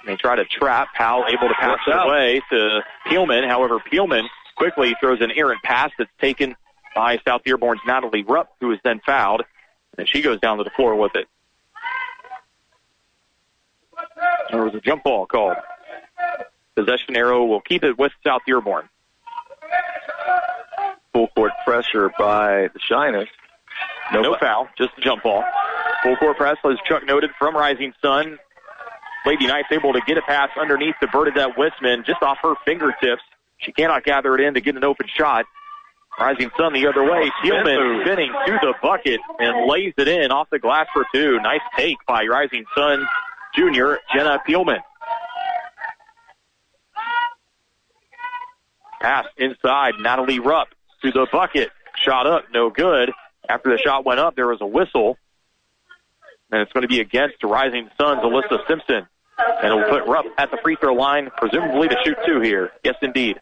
They try to trap. Powell able to pass it away to Peelman. However, Peelman quickly throws an errant pass that's taken by South Dearborn's Natalie Rupp, who is then fouled, and she goes down to the floor with it. There was a jump ball called. Possession arrow will keep it with South Dearborn. Full court pressure by the Shiners. No foul, just a jump ball. Full court press, as Chuck noted, from Rising Sun. Lady Knights able to get a pass underneath to Bernadette Wisman just off her fingertips. She cannot gather it in to get an open shot. Rising Sun the other way. Peelman spinning to the bucket and lays it in off the glass for two. Nice take by Rising Sun junior Jenna Peelman. Pass inside. Natalie Rupp to the bucket. Shot up. No good. After the shot went up, there was a whistle. And it's going to be against Rising Sun's Alyssa Simpson. And it'll put Rupp at the free throw line, presumably to shoot two here. Yes, indeed.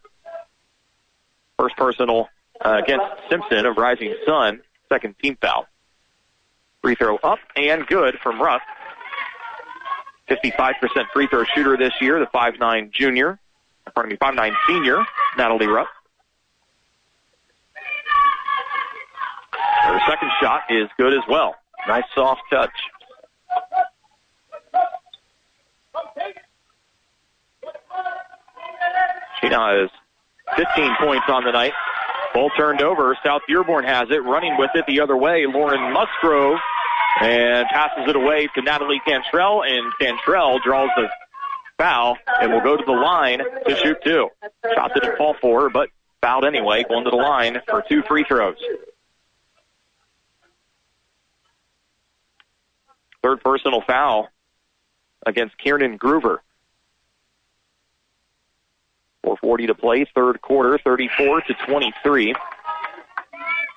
First personal against Simpson of Rising Sun, second team foul. Free throw up and good from Rupp. 55% free throw shooter this year, the 5'9 junior. Pardon me, 5'9 senior, Natalie Rupp. Her second shot is good as well. Nice soft touch. She now has 15 points on the night. Ball turned over. South Dearborn has it. Running with it the other way, Lauren Musgrove. And passes it away to Natalie Cantrell. And Cantrell draws the foul and will go to the line to shoot two. Shot didn't fall for her, but fouled anyway. Going to the line for two free throws. Third personal foul against Kiernan Gruber. 4:40 to play, third quarter, 34-23.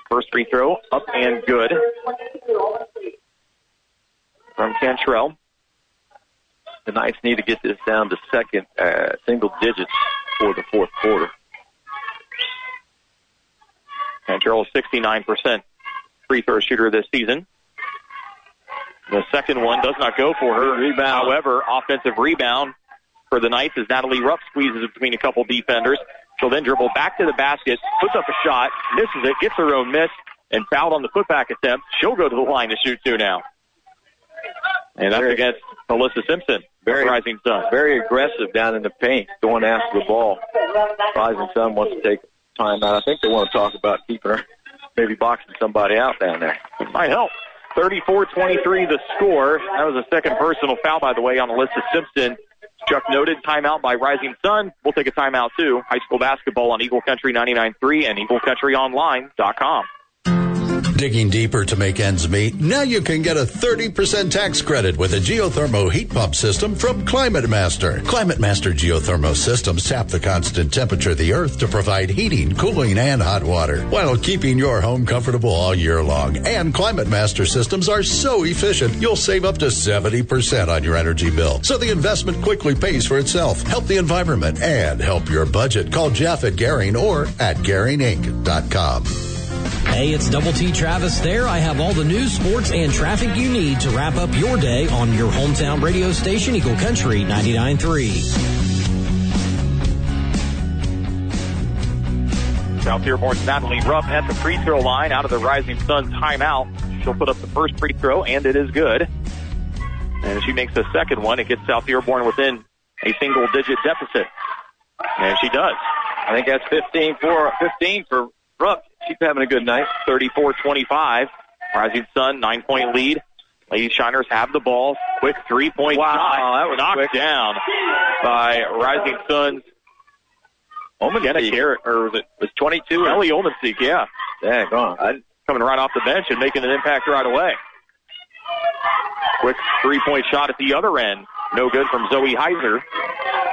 First free throw, up and good from Cantrell. The Knights need to get this down to second single digits for the fourth quarter. Cantrell is 69% free throw shooter this season. The second one does not go for her. Rebound. However, offensive rebound for the Knights as Natalie Rupp squeezes it between a couple defenders. She'll then dribble back to the basket, puts up a shot, misses it, gets her own miss, and fouled on the putback attempt. She'll go to the line to shoot two now. And that's against Alyssa Simpson, Rising Sun. Very aggressive down in the paint, going after the ball. Rising Sun wants to take time out. I think they want to talk about keeping her, maybe boxing somebody out down there. Might help. 34-23 the score. That was a second personal foul, by the way, on Alyssa Simpson. Chuck noted, timeout by Rising Sun. We'll take a timeout, too. High school basketball on Eagle Country 99.3 and EagleCountryOnline.com. Digging deeper to make ends meet? Now you can get a 30% tax credit with a geothermal heat pump system from Climate Master. Climate Master geothermal systems tap the constant temperature of the earth to provide heating, cooling, and hot water while keeping your home comfortable all year long. And Climate Master systems are so efficient, you'll save up to 70% on your energy bill. So the investment quickly pays for itself. Help the environment and help your budget. Call Jeff at Gehring or at GehringInc.com. Hey, it's Double T Travis there. I have all the news, sports, and traffic you need to wrap up your day on your hometown radio station, Eagle Country 99.3. South Dearborn's Natalie Rupp at the free throw line out of the Rising Sun timeout. She'll put up the first free throw, and it is good. And if she makes the second one, it gets South Dearborn within a single-digit deficit. And she does. I think that's 15 for Rupp. She's having a good night. 34-25. Rising Sun, 9-point lead. Lady Shiners have the ball. Quick three-point shot. Wow, that was knocked down by Rising Sun's was 22. Ellie Olmensik, yeah. Dang, coming right off the bench and making an impact right away. Quick three-point shot at the other end. No good from Zoe Heiser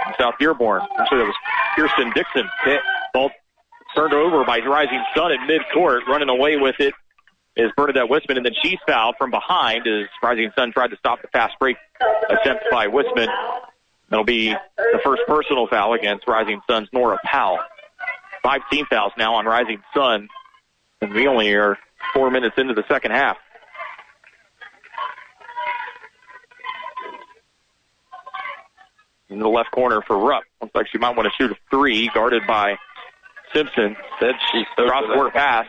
from South Dearborn. Actually, that was Kirsten Dixon. Ball turned over by Rising Sun at midcourt. Running away with it is Bernadette Wisman, and then she's fouled from behind as Rising Sun tried to stop the fast break attempt by Wisman. That'll be the first personal foul against Rising Sun's Nora Powell. 5 team fouls now on Rising Sun, and we only are 4 minutes into the second half. In the left corner for Rupp. Looks like she might want to shoot a three, guarded by Simpson. Said she cross-court pass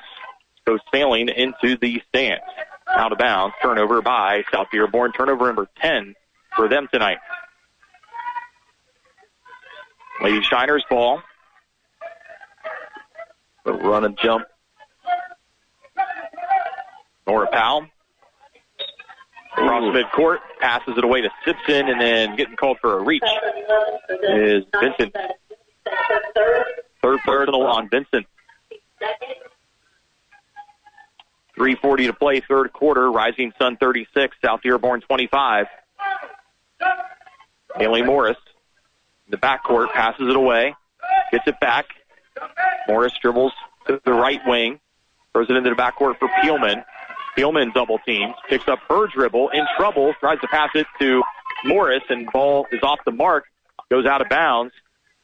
goes sailing into the stands. Out of bounds. Turnover by South Dearborn. Turnover number 10 for them tonight. Lady Shiner's ball. The run and jump. Nora Powell. Across midcourt. Passes it away to Simpson, and then getting called for a reach is Vincent. Third personal on Vincent. 3:40 to play, third quarter. Rising Sun 36, South Dearborn 25. Bailey Morris, the backcourt, passes it away. Gets it back. Morris dribbles to the right wing. Throws it into the backcourt for Peelman. Peelman double teams. Picks up her dribble. In trouble. Tries to pass it to Morris, and ball is off the mark. Goes out of bounds.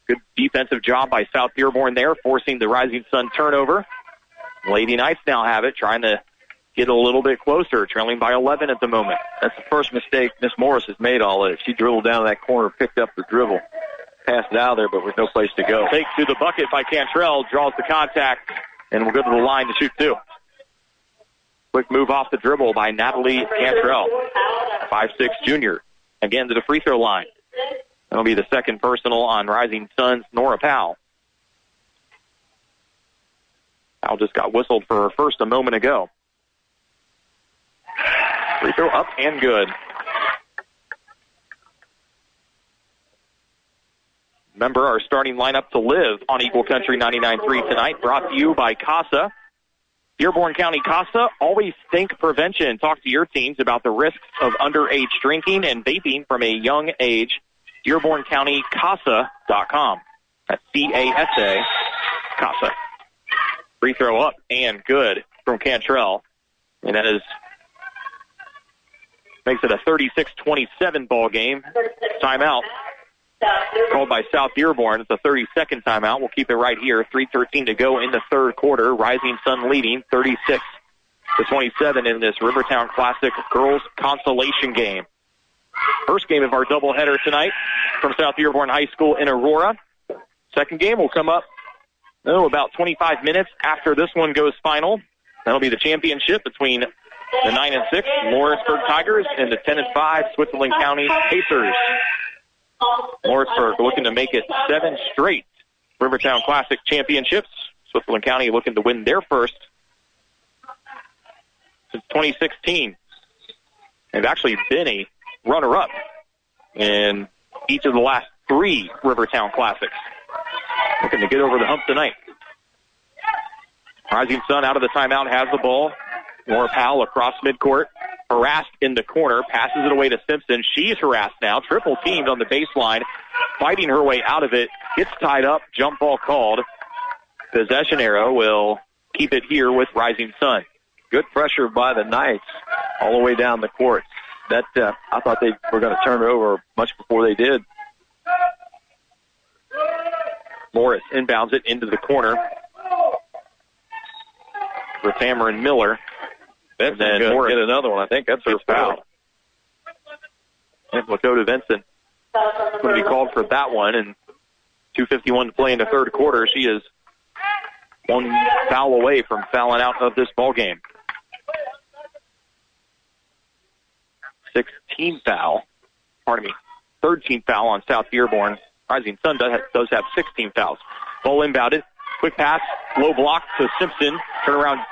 Good defensive job by South Dearborn there, forcing the Rising Sun turnover. Lady Knights now have it, trying to get a little bit closer, trailing by 11 at the moment. That's the first mistake Miss Morris has made all day. She dribbled down that corner, picked up the dribble, passed it out of there, but with no place to go. Take to the bucket by Cantrell, draws the contact, and will go to the line to shoot two. Quick move off the dribble by Natalie Cantrell, 5'6" junior. Again to the free throw line. That'll be the second personal on Rising Sun's Nora Powell. Powell just got whistled for her first a moment ago. Free throw up and good. Remember our starting lineup to live on Eagle Country 99.3 tonight, brought to you by CASA. Dearborn County CASA, always think prevention. Talk to your teens about the risks of underage drinking and vaping from a young age. DearbornCountyCASA.com. That's C-A-S-A, CASA. Free throw up and good from Cantrell. And that is makes it a 36-27 ball game. Timeout called by South Dearborn. It's a 30-second timeout. We'll keep it right here. 3:13 to go in the third quarter. Rising Sun leading 36-27 in this Rivertown Classic girls consolation game. First game of our doubleheader tonight from South Dearborn High School in Aurora. Second game will come up about 25 minutes after this one goes final. That'll be the championship between the 9-6 Lawrenceburg Tigers and the 10-5 Switzerland County Pacers. Lawrenceburg looking to make it 7 straight Rivertown Classic championships. Switzerland County looking to win their first since 2016. They've actually been a runner-up in each of the last 3 Rivertown Classics. Looking to get over the hump tonight. Rising Sun out of the timeout has the ball. Nora Powell across midcourt, harassed in the corner, passes it away to Simpson. She's harassed now, triple teamed on the baseline, fighting her way out of it, gets tied up, jump ball called. Possession arrow will keep it here with Rising Sun. Good pressure by the Knights all the way down the court. I thought they were going to turn it over much before they did. Morris inbounds it into the corner for Cameron Miller. Vincent and then Morris get another one. I think that's her foul. And Lakota Vincent going to be called for that one. And 2:51 to play in the third quarter. She is one foul away from fouling out of this ballgame. 13 foul on South Dearborn. Rising Sun does have 16 fouls. Ball inbounded. Quick pass. Low block to Simpson. Turnaround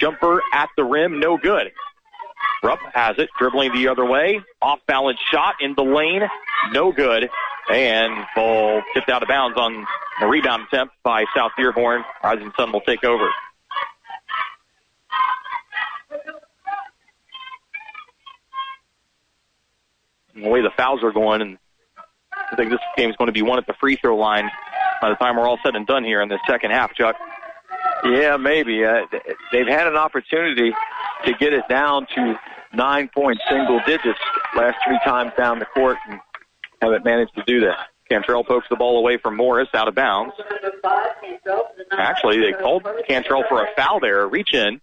jumper at the rim. No good. Rupp has it. Dribbling the other way. Off-balance shot in the lane. No good. And ball tipped out of bounds on a rebound attempt by South Dearborn. Rising Sun will take over. And the way the fouls are going, and I think this game is going to be one at the free throw line by the time we're all said and done here in the second half, Chuck. Yeah, maybe. They've had an opportunity to get it down to 9-point single digits last 3 times down the court and haven't managed to do that. Cantrell pokes the ball away from Morris out of bounds. Actually, they called Cantrell for a foul there, a reach in.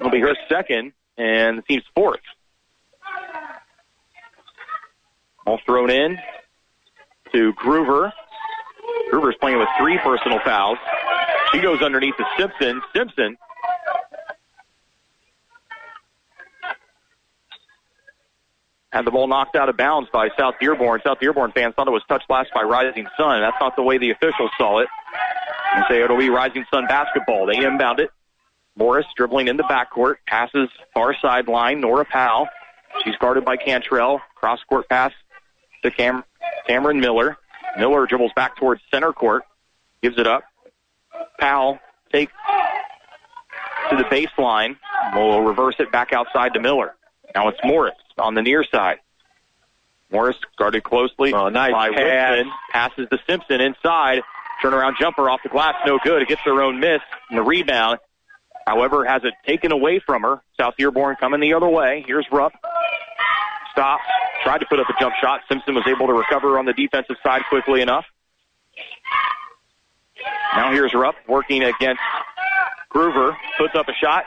It'll be her second and the team's fourth. All thrown in to Gruber. Gruber's playing with 3 personal fouls. She goes underneath to Simpson. Simpson had the ball knocked out of bounds by South Dearborn. South Dearborn fans thought it was touched last by Rising Sun. That's not the way the officials saw it. They say it'll be Rising Sun basketball. They inbound it. Morris dribbling in the backcourt. Passes far sideline. Nora Powell. She's guarded by Cantrell. Cross-court pass to Cameron Miller. Miller dribbles back towards center court, gives it up. Powell takes to the baseline. We'll reverse it back outside to Miller. Now it's Morris on the near side. Morris guarded closely by Wisman. Passes to Simpson inside. Turnaround jumper off the glass, no good. It gets her own miss and the rebound, however, has it taken away from her. South Dearborn coming the other way. Here's Rupp. Stops. Tried to put up a jump shot. Simpson was able to recover on the defensive side quickly enough. Now here's Rupp working against Gruber. Puts up a shot.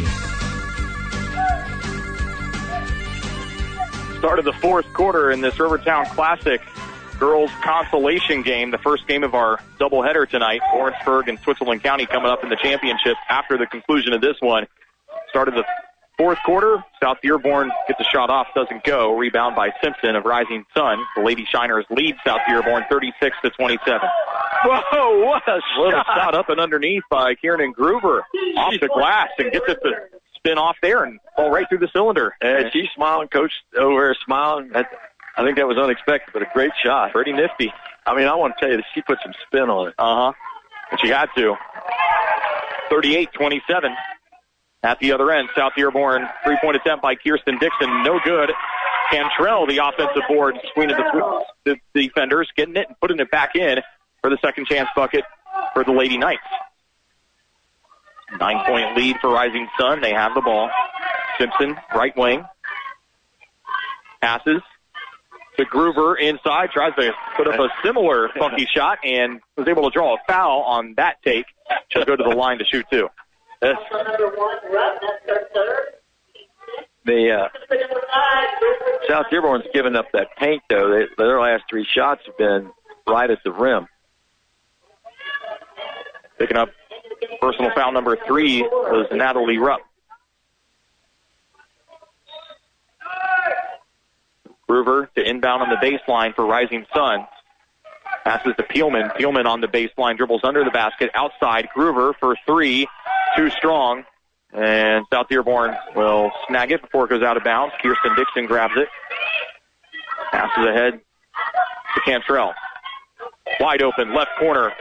Start of the fourth quarter in this Rivertown Classic Girls Consolation Game, the first game of our doubleheader tonight. Lawrenceburg and Switzerland County coming up in the championship after the conclusion of this one. Start of the fourth quarter, South Dearborn gets a shot off, doesn't go. Rebound by Simpson of Rising Sun. The Lady Shiners lead South Dearborn 36-27. Whoa, what a shot. Little shot up and underneath by Kiernan Gruber. Off the glass and gets it to spin off there and fall right through the cylinder. And she's smiling, Coach over there smiling. I think that was unexpected, but a great shot. Pretty nifty. I mean, I want to tell you that she put some spin on it. Uh-huh. And she had to. 38-27. At the other end, South Dearborn, three-point attempt by Kirsten Dixon, no good. Cantrell, the offensive board, swinging the defenders, getting it and putting it back in for the second chance bucket for the Lady Knights. 9-point lead for Rising Sun. They have the ball. Simpson, right wing. Passes to Gruber inside, tries to put up a similar funky shot and was able to draw a foul on that take. She'll go to the line to shoot two. South Dearborn's given up that paint, though. Their last three shots have been right at the rim. Picking up personal foul number 3 was Natalie Rupp. Gruber to inbound on the baseline for Rising Sun. Passes to Peelman. Peelman on the baseline, dribbles under the basket. Outside, Gruber for three. Too strong, and South Dearborn will snag it before it goes out of bounds. Kirsten Dixon grabs it. Passes ahead to Cantrell. Wide open, left corner.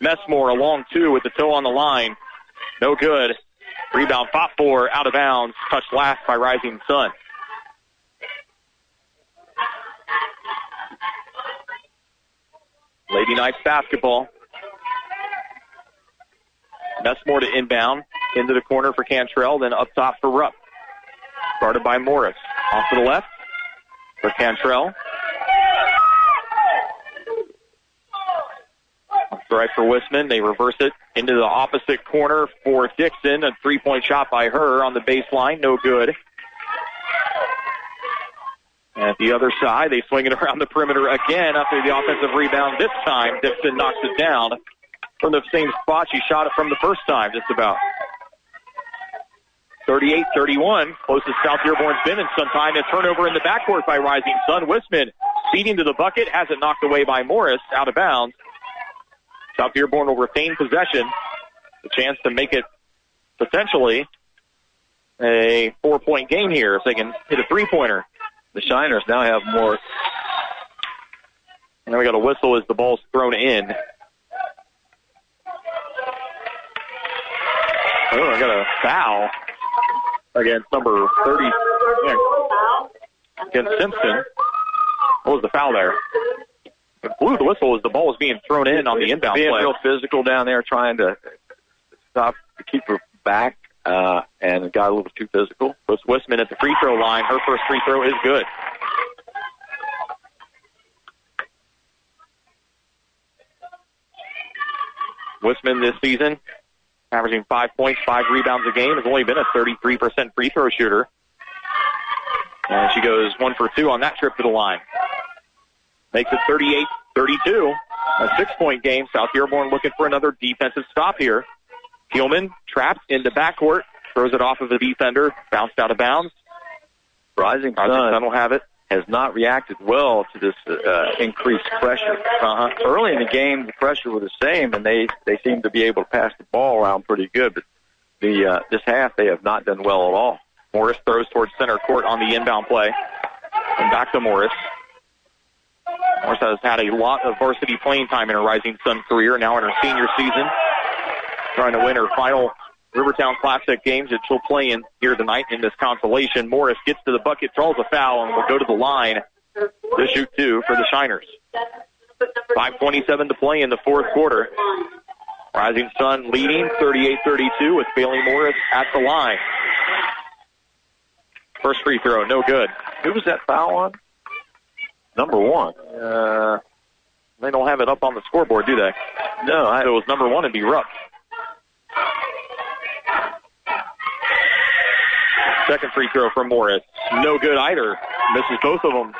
Messmore along two with the toe on the line. No good. Rebound fought for, out of bounds. Touched last by Rising Sun. Lady Knights basketball. Messmore to inbound, into the corner for Cantrell, then up top for Rupp. Started by Morris. Off to the left for Cantrell. Off the right for Wisman. They reverse it into the opposite corner for Dixon. A three-point shot by her on the baseline. No good. At the other side, they swing it around the perimeter again after the offensive rebound. This time, Dixon knocks it down. From the same spot she shot it from the first time, just about. 38-31, closest South Dearborn's been in some time. A turnover in the backcourt by Rising Sun. Wisman feeding to the bucket, has it knocked away by Morris, out of bounds. South Dearborn will retain possession. A chance to make it potentially a 4-point game here if they can hit a three-pointer. The Shiners now have more. And then we got a whistle as the ball's thrown in. Oh, I got a foul against number 30, against Simpson. What was the foul there? It blew the whistle as the ball was being thrown in on the inbound play. Real physical down there trying to stop the keeper back and got a little too physical. Puts Wisman at the free throw line. Her first free throw is good. Wisman this season, averaging 5 points, 5 rebounds a game, has only been a 33% free throw shooter. And she goes 1 for 2 on that trip to the line. Makes it 38-32, a 6-point game. South Dearborn looking for another defensive stop here. Peelman trapped into backcourt, throws it off of the defender, bounced out of bounds. Rising Sun will have it. Has not reacted well to this increased pressure. Uh-huh. Early in the game, the pressure was the same, and they seemed to be able to pass the ball around pretty good. But this half, they have not done well at all. Morris throws towards center court on the inbound play. And back to Morris. Morris has had a lot of varsity playing time in her Rising Sun career, now in her senior season, trying to win her final Rivertown Classic games that she'll play in here tonight in this consolation. Morris gets to the bucket, draws a foul, and will go to the line to shoot two for the Shiners. 5:27 to play in the fourth quarter. Rising Sun leading 38-32 with Bailey Morris at the line. First free throw, no good. Who was that foul on? Number one. They don't have it up on the scoreboard, do they? No. So it was number one and be Rupp. Second free throw from Morris. No good either. Misses both of them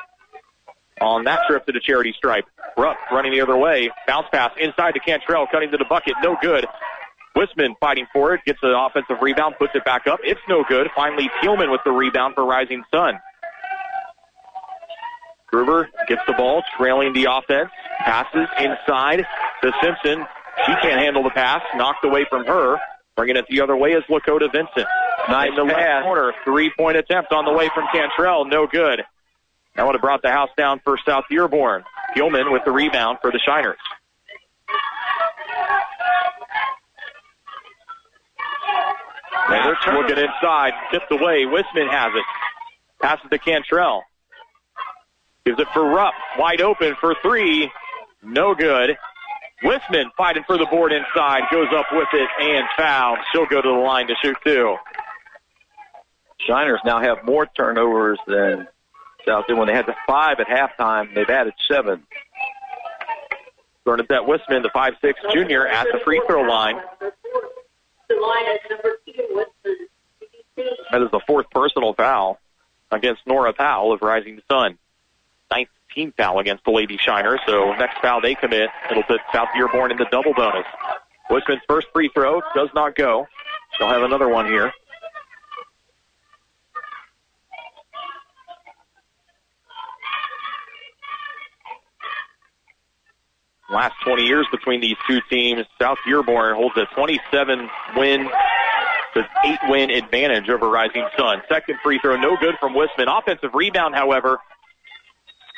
on that trip to the charity stripe. Rupp running the other way. Bounce pass inside to Cantrell. Cutting to the bucket. No good. Wisman fighting for it. Gets the offensive rebound. Puts it back up. It's no good. Finally, Peelman with the rebound for Rising Sun. Gruber gets the ball. Trailing the offense. Passes inside to Simpson. She can't handle the pass. Knocked away from her. Bringing it the other way is Lakota Vincent. Nice pass. Corner, 3-point attempt on the way from Cantrell. No good. That would have brought the house down for South Dearborn. Gilman with the rebound for the Shiners. And they're looking inside. Tipped away. Wisman has it. Passes to Cantrell. Gives it for Rupp. Wide open for three. No good. Wisman fighting for the board inside, goes up with it and fouled. She'll go to the line to shoot two. Shiners now have more turnovers than South did when they had the 5 at halftime. They've added 7. Bernadette Wisman, the 5'6 junior, at the free throw line. That is the 4th personal foul against Nora Powell of Rising Sun. 19th foul against the Lady Shiner, so next foul they commit, it'll put South Dearborn in the double bonus. Wisman's first free throw does not go. They'll have another one here. Last 20 years between these two teams, South Dearborn holds a 27-win to 8-win advantage over Rising Sun. Second free throw, no good from Wisman. Offensive rebound, however,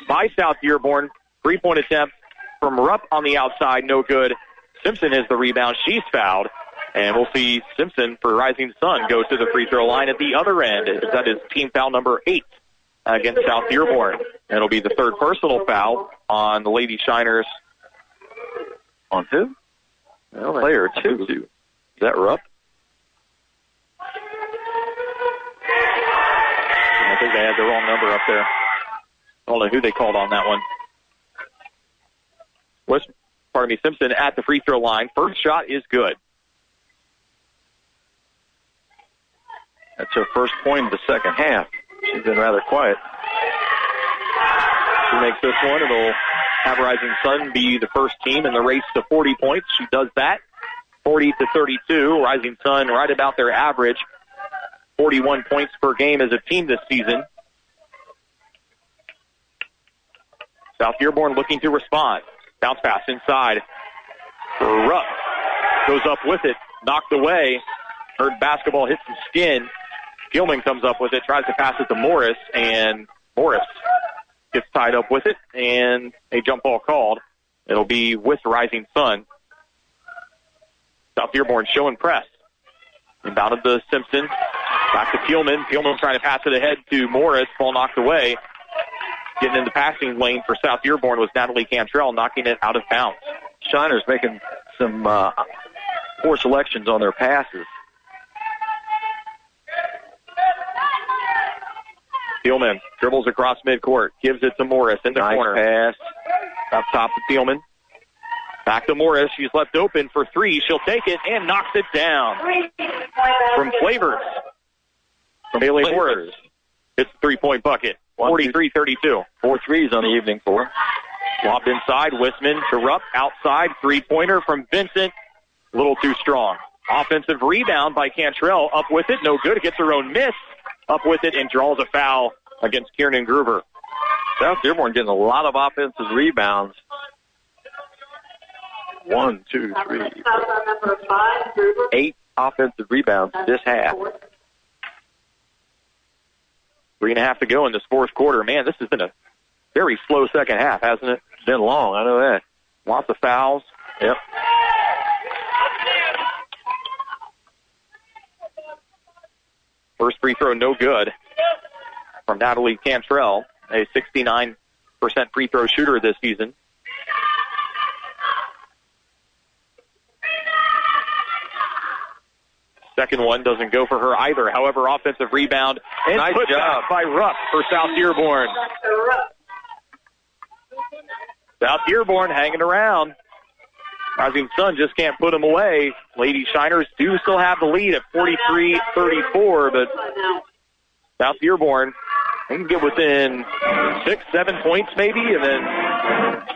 by South Dearborn. 3-point attempt from Rupp on the outside, no good. Simpson has the rebound. She's fouled. And we'll see Simpson for Rising Sun go to the free throw line at the other end. That is team foul number 8 against South Dearborn. It'll be the 3rd personal foul on the Lady Shiners. On who? Well, player 2. Is that Rupp? I think they had the wrong number up there. I don't know who they called on that one. Simpson at the free throw line. First shot is good. That's her first point of the second half. She's been rather quiet. She makes this one. It'll have Rising Sun be the first team in the race to 40 points. She does that. 40-32. Rising Sun right about their average. 41 points per game as a team this season. South Dearborn looking to respond. Bounce pass inside. Rupp goes up with it. Knocked away. Heard basketball hit some skin. Gilman comes up with it. Tries to pass it to Morris. And Morris gets tied up with it. And a jump ball called. It'll be with Rising Sun. South Dearborn showing press. Inbounded to Simpson. Back to Peelman. Peelman trying to pass it ahead to Morris. Ball knocked away. Getting in the passing lane for South Dearborn was Natalie Cantrell, knocking it out of bounds. Shiner's making some poor selections on their passes. Peelman dribbles across midcourt, gives it to Morris in the corner. Nice pass up top to Peelman. Back to Morris. She's left open for three. She'll take it and knocks it down. From Flavors. From Bailey Morris. It's a three-point bucket. 43-32. 4 threes on the evening for. Lobbed inside. Wisman to Rupp. Outside. Three-pointer from Vincent. A little too strong. Offensive rebound by Cantrell. Up with it. No good. Gets her own miss. Up with it and draws a foul against Kiernan Gruber. South Dearborn getting a lot of offensive rebounds. 1, 2, 3, 4. 8 offensive rebounds this half. 3.5 to go in this fourth quarter. Man, this has been a very slow second half, hasn't it? It's been long, I know that. Lots of fouls. Yep. First free throw, no good from Natalie Cantrell, a 69% free throw shooter this season. Second one doesn't go for her either. However, offensive rebound and nice put job by Rupp for South Dearborn. South Dearborn hanging around. Rising Sun just can't put them away. Lady Shiners do still have the lead at 43-34, but South Dearborn, they can get within 6-7 points maybe, and then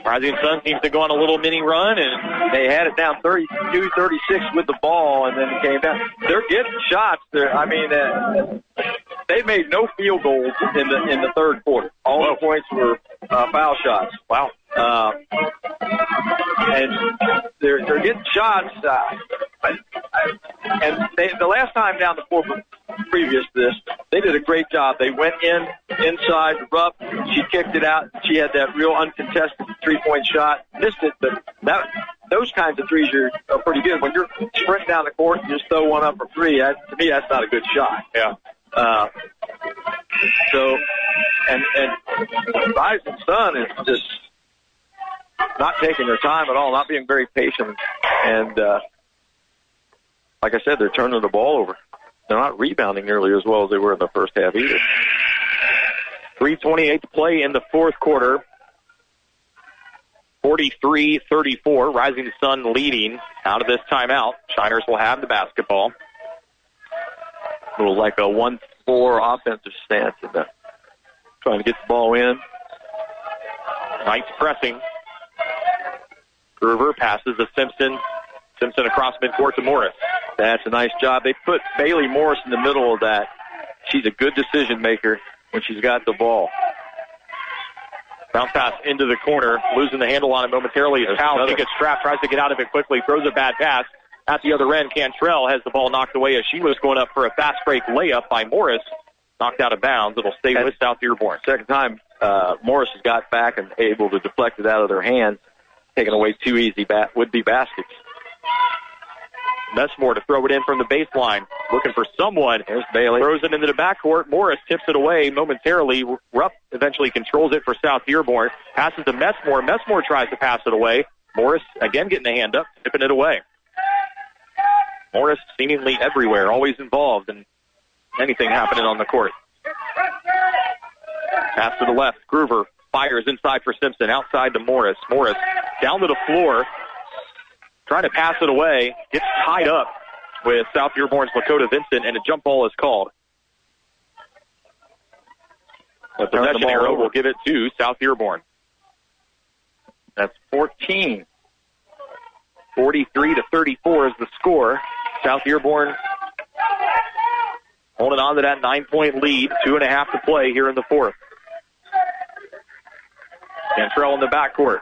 Rising Sun seems to go on a little mini run, and they had it down 32-36 with the ball, and then it came down. They're getting shots. They made no field goals in the third quarter. All the points were foul shots. Wow. And they're getting shots. The last time down the court previous to this, they did a great job. They went inside Rupp. She kicked it out. She had that real uncontested three-point shot. Missed it, but those kinds of threes are pretty good. When you're sprinting down the court and just throw one up for three, to me that's not a good shot. Yeah. So Rising Sun is just not taking their time at all, not being very patient. And like I said, they're turning the ball over. They're not rebounding nearly as well as they were in the first half either. 3:28 to play in the fourth quarter. 43-34, Rising Sun leading out of this timeout. Shiners will have the basketball. It was like a 1-4 offensive stance in that. Trying to get the ball in. Nice pressing. Gruber passes to Simpson. Simpson across midcourt to Morris. That's a nice job. They put Bailey Morris in the middle of that. She's a good decision maker when she's got the ball. Bounce pass into the corner. Losing the handle on it momentarily. Powell gets trapped, tries to get out of it quickly, throws a bad pass. At the other end, Cantrell has the ball knocked away as she was going up for a fast break layup by Morris. Knocked out of bounds. It'll stay with South Dearborn. Second time Morris has got back and able to deflect it out of their hands. Taking away two easy would-be baskets. Messmore to throw it in from the baseline. Looking for someone. There's Bailey. Throws it into the backcourt. Morris tips it away momentarily. Rupp eventually controls it for South Dearborn. Passes to Messmore. Messmore tries to pass it away. Morris again getting a hand up, tipping it away. Morris seemingly everywhere, always involved in anything happening on the court. Pass to the left. Gruber fires inside for Simpson. Outside to Morris. Morris down to the floor, trying to pass it away. Gets tied up with South Dearborn's Lakota Vincent, and a jump ball is called. The possession arrow will give it to South Dearborn. That's 14. 43-34 is the score. South Dearborn holding on to that 9-point lead. 2.5 to play here in the fourth. Cantrell in the backcourt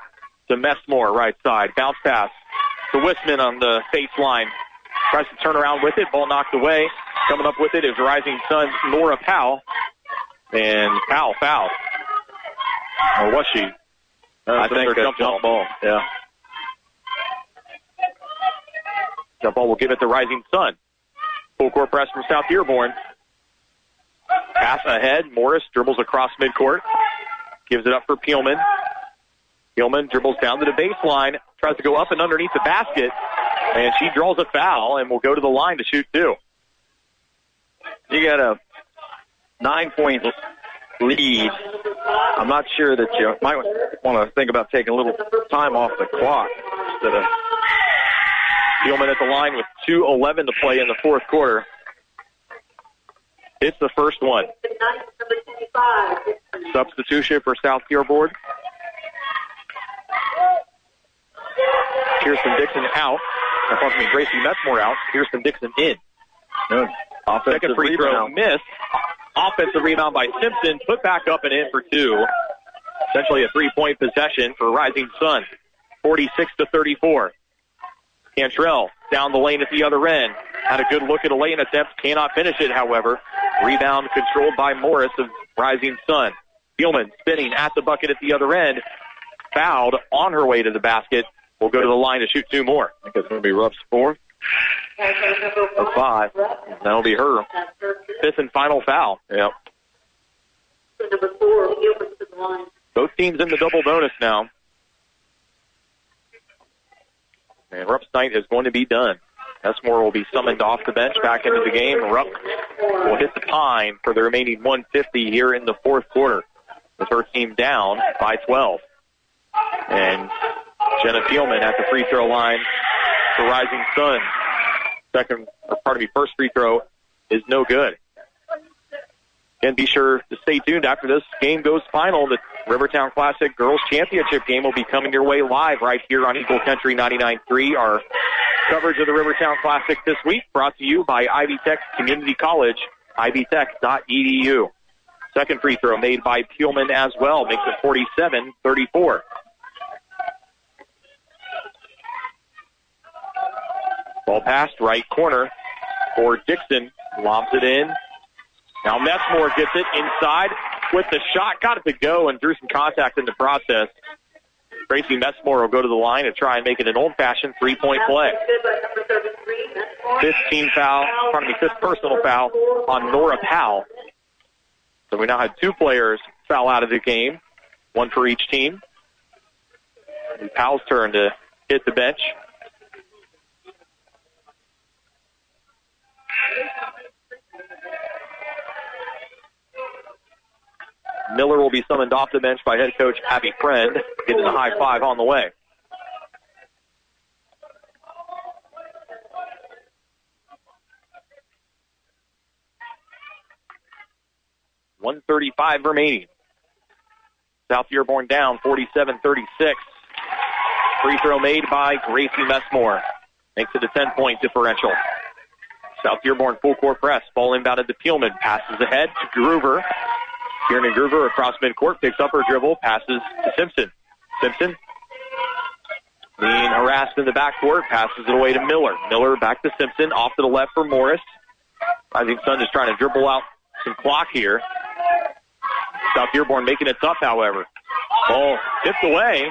to Messmore, right side. Bounce pass to Wisman on the baseline. Tries to turn around with it. Ball knocked away. Coming up with it is Rising Sun's Nora Powell. And Powell fouled. Or was she? I think that's jump ball. Yeah. Jump ball will give it to Rising Sun. Full court press from South Dearborn. Pass ahead. Morris dribbles across midcourt. Gives it up for Peelman. Peelman dribbles down to the baseline, tries to go up and underneath the basket, and she draws a foul and will go to the line to shoot two. You got a 9-point lead. I'm not sure that you might want to think about taking a little time off the clock. Peelman at the line with 2:11 to play in the fourth quarter. It's the first one. Substitution for South Dearborn. Kirsten Dixon out. Gracie Messmore out. Kirsten Dixon in. Good. Second free throw miss. Offensive rebound by Simpson. Put back up and in for two. Essentially a three-point possession for Rising Sun. 46-34. Cantrell down the lane at the other end. Had a good look at a lane attempt. Cannot finish it, however. Rebound controlled by Morris of Rising Sun. Peelman spinning at the bucket at the other end. Fouled on her way to the basket. Will go to the line to shoot two more. I think it's going to be Rupp's fourth or five. That'll be her fifth and final foul. Yep. Both teams in the double bonus now. And Rupp's night is going to be done. Messmore will be summoned off the bench back into the game. Rupp will hit the pine for the remaining 1:50 here in the fourth quarter with her team down by 12. And Jenna Peelman at the free throw line for Rising Sun. First free throw is no good. And be sure to stay tuned after this game goes final. The Rivertown Classic Girls Championship game will be coming your way live right here on Eagle Country 99.3. Our coverage of the Rivertown Classic this week brought to you by Ivy Tech Community College, ivytech.edu. Second free throw made by Peelman as well. Makes it 47-34. Ball passed right corner for Dixon. Lobs it in. Now Messmore gets it inside with the shot. Got it to go and drew some contact in the process. Gracie Messmore will go to the line and try and make it an old-fashioned three-point play. Fifth personal foul on Nora Powell. So we now have two players foul out of the game, one for each team. And Powell's turn to hit the bench. Miller will be summoned off the bench by head coach Abby Friend. Getting a high five on the way. .135 remaining. South Dearborn down 47-36. Free throw made by Gracie Messmore. Makes it a 10-point differential. South Dearborn full court press. Ball inbounded to Peelman. Passes ahead to Gruber. Kiernan Gruber across midcourt picks up her dribble, passes to Simpson. Simpson being harassed in the backcourt, passes it away to Miller. Miller back to Simpson, off to the left for Morris. Rising Sun is trying to dribble out some clock here. South Dearborn making it tough, however. Ball tipped away,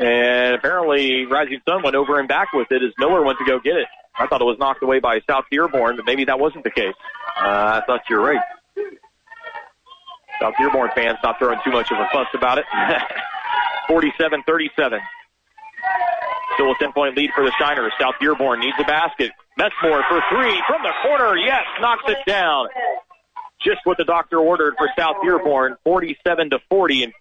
and apparently Rising Sun went over and back with it as Miller went to go get it. I thought it was knocked away by South Dearborn, but maybe that wasn't the case. I thought you were right. South Dearborn fans not throwing too much of a fuss about it. 47-37. Still a 10-point lead for the Shiners. South Dearborn needs a basket. Messmore for three from the corner. Yes, knocks it down. Just what the doctor ordered for South Dearborn. 47-40. And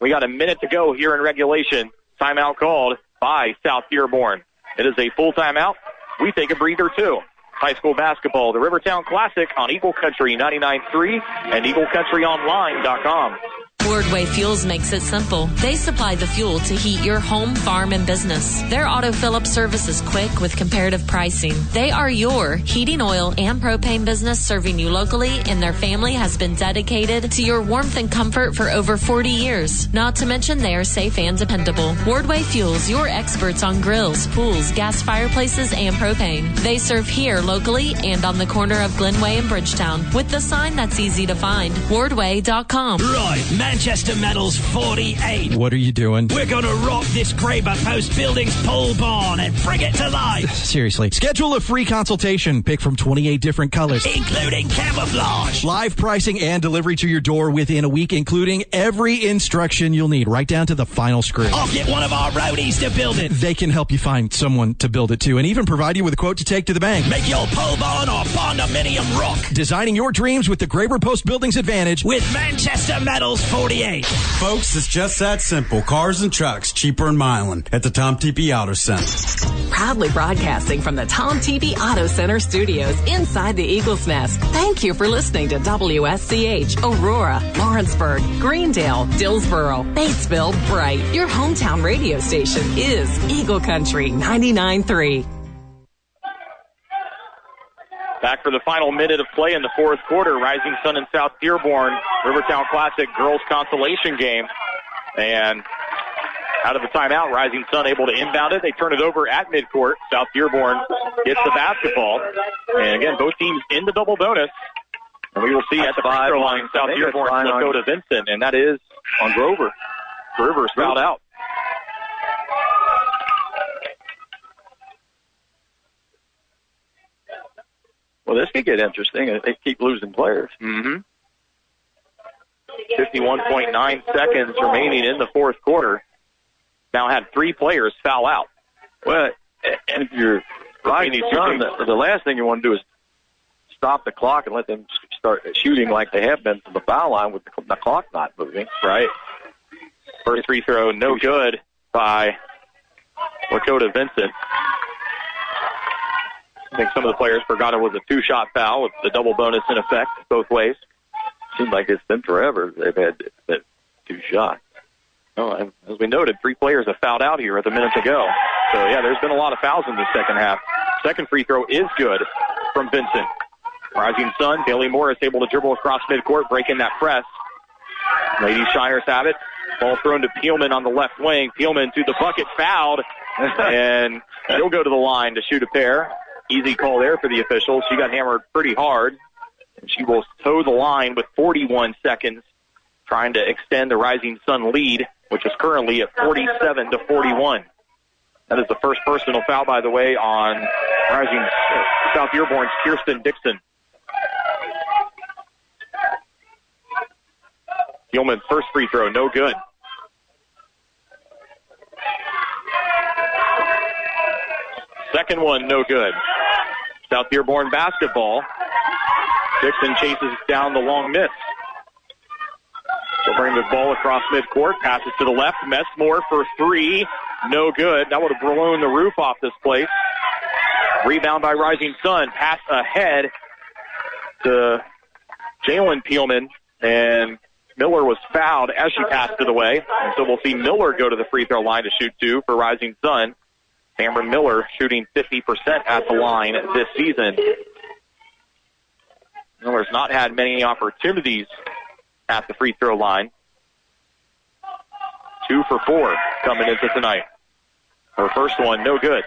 we got a minute to go here in regulation. Timeout called by South Dearborn. It is a full timeout. We take a breather too. High school basketball, the Rivertown Classic on Eagle Country 99.3 and EagleCountryOnline.com. Wardway Fuels makes it simple. They supply the fuel to heat your home, farm, and business. Their auto fill-up service is quick with comparative pricing. They are your heating oil and propane business serving you locally, and their family has been dedicated to your warmth and comfort for over 40 years. Not to mention they are safe and dependable. Wardway Fuels, your experts on grills, pools, gas fireplaces, and propane. They serve here locally and on the corner of Glenway and Bridgetown with the sign that's easy to find, Wardway.com. Right, Manchester Metals 48. What are you doing? We're going to rock this Graber Post Buildings pole barn and bring it to life. Seriously. Schedule a free consultation. Pick from 28 different colors, including camouflage. Live pricing and delivery to your door within a week, including every instruction you'll need, right down to the final script. I'll get one of our roadies to build it. They can help you find someone to build it to and even provide you with a quote to take to the bank. Make your pole barn or barndominium rock. Designing your dreams with the Graber Post Buildings Advantage with Manchester Metals 48. Folks, it's just that simple. Cars and trucks, cheaper in Milan at the Tom Teepee Auto Center. Proudly broadcasting from the Tom Teepee Auto Center studios inside the Eagle's Nest. Thank you for listening to WSCH, Aurora, Lawrenceburg, Greendale, Dillsboro, Batesville, Bright. Your hometown radio station is Eagle Country 99.3. Back for the final minute of play in the fourth quarter. Rising Sun and South Dearborn, Rivertown Classic girls consolation game. And out of the timeout, Rising Sun able to inbound it. They turn it over at midcourt. South Dearborn gets the basketball. And again, both teams in the double bonus. And we will see at the free throw line, South Dearborn, Lakota Vincent. And that is on Grover. Grover's fouled out. Well, this could get interesting. They keep losing players. Mm-hmm. 51.9 seconds remaining in the fourth quarter. Now had three players foul out. Well, and if you're Rising Sun, the last thing you want to do is stop the clock and let them start shooting like they have been from the foul line with the clock not moving. Right. First free throw, no good by Lakota Vincent. I think some of the players forgot it was a two-shot foul with the double bonus in effect both ways. Seems like it's been forever they've had that two shot. Oh, and as we noted, three players have fouled out here at the minute to go. So, yeah, there's been a lot of fouls in the second half. Second free throw is good from Vincent. Rising Sun, Bailey Morris able to dribble across midcourt, breaking that press. Lady Shires have it. Ball thrown to Peelman on the left wing. Peelman to the bucket, fouled, and he'll go to the line to shoot a pair. Easy call there for the officials. She got hammered pretty hard. And she will toe the line with 41 seconds, trying to extend the Rising Sun lead, which is currently at 47 to 41. That is the first personal foul, by the way, on Rising South Dearborn's Kirsten Dixon. Gilman's first free throw, no good. Second one, no good. South Dearborn basketball. Dixon chases down the long miss. They'll bring the ball across midcourt. Passes to the left. Messmore for three. No good. That would have blown the roof off this place. Rebound by Rising Sun. Pass ahead to Jalen Peelman. And Miller was fouled as she passed it away. And so we'll see Miller go to the free throw line to shoot two for Rising Sun. Cameron Miller shooting 50% at the line this season. Miller's not had many opportunities at the free throw line. 2 for 4 coming into tonight. Her first one, no good.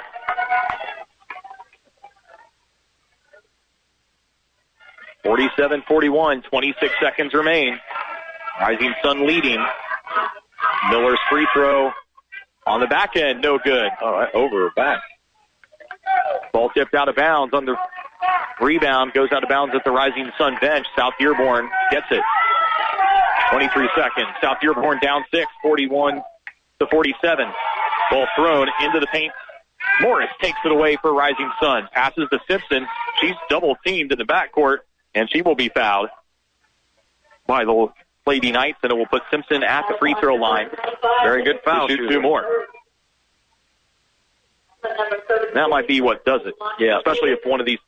(47-41), 26 seconds remain. Rising Sun leading. Miller's free throw on the back end, no good. All right, over, back. Ball tipped out of bounds on the rebound. Goes out of bounds at the Rising Sun bench. South Dearborn gets it. 23 seconds. South Dearborn down 6, 41 to 47. Ball thrown into the paint. Morris takes it away for Rising Sun. Passes to Simpson. She's double-teamed in the backcourt, and she will be fouled by the Lady Knights, and it will put Simpson at the free throw line. Very good foul. Shoot two more. That might be what does it. Yeah. Especially if one of these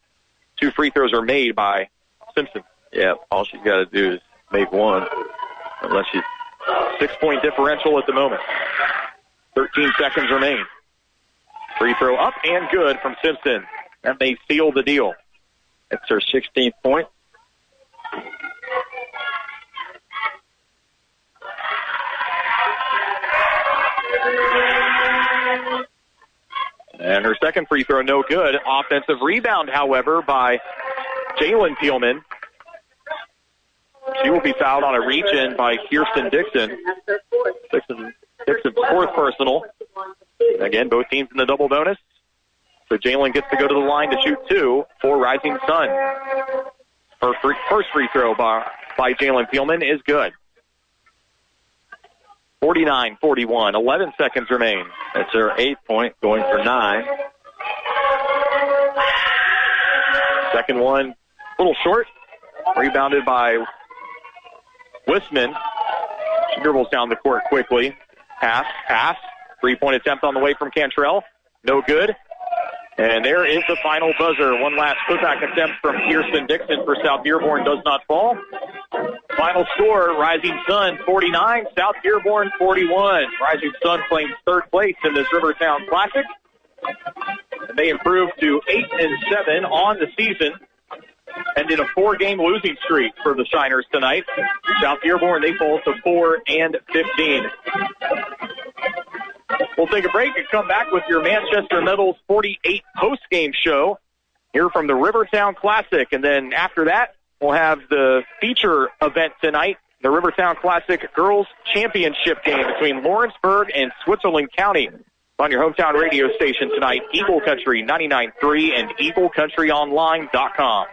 two free throws are made by Simpson. Yeah. All she's got to do is make one. Unless she's 6-point differential at the moment. 13 seconds remain. Free throw up and good from Simpson. That may seal the deal. That's her 16th point. And her second free throw, no good. Offensive rebound, however, by Jalen Peelman. She will be fouled on a reach-in by Kirsten Dixon. Dixon's fourth personal. And again, both teams in the double bonus. So Jalen gets to go to the line to shoot two for Rising Sun. Her first free throw by Jalen Peelman is good. 49-41, 11 seconds remain. That's her 8-point, going for 9. Second one, a little short. Rebounded by Wisman. She dribbles down the court quickly. Pass. Three-point attempt on the way from Cantrell. No good. And there is the final buzzer. One last putback attempt from Kirsten Dixon for South Dearborn does not fall. Final score, Rising Sun 49, South Dearborn 41. Rising Sun claims third place in this Rivertown Classic. And they improved to 8-7 on the season, and in a 4-game losing streak for the Shiners tonight. South Dearborn, they fall to 4-15. We'll take a break and come back with your Manchester Metals 48 post-game show here from the Rivertown Classic. And then after that, we'll have the feature event tonight, the Rivertown Classic Girls Championship game between Lawrenceburg and Switzerland County. On your hometown radio station tonight, Eagle Country 99.3 and EagleCountryOnline.com.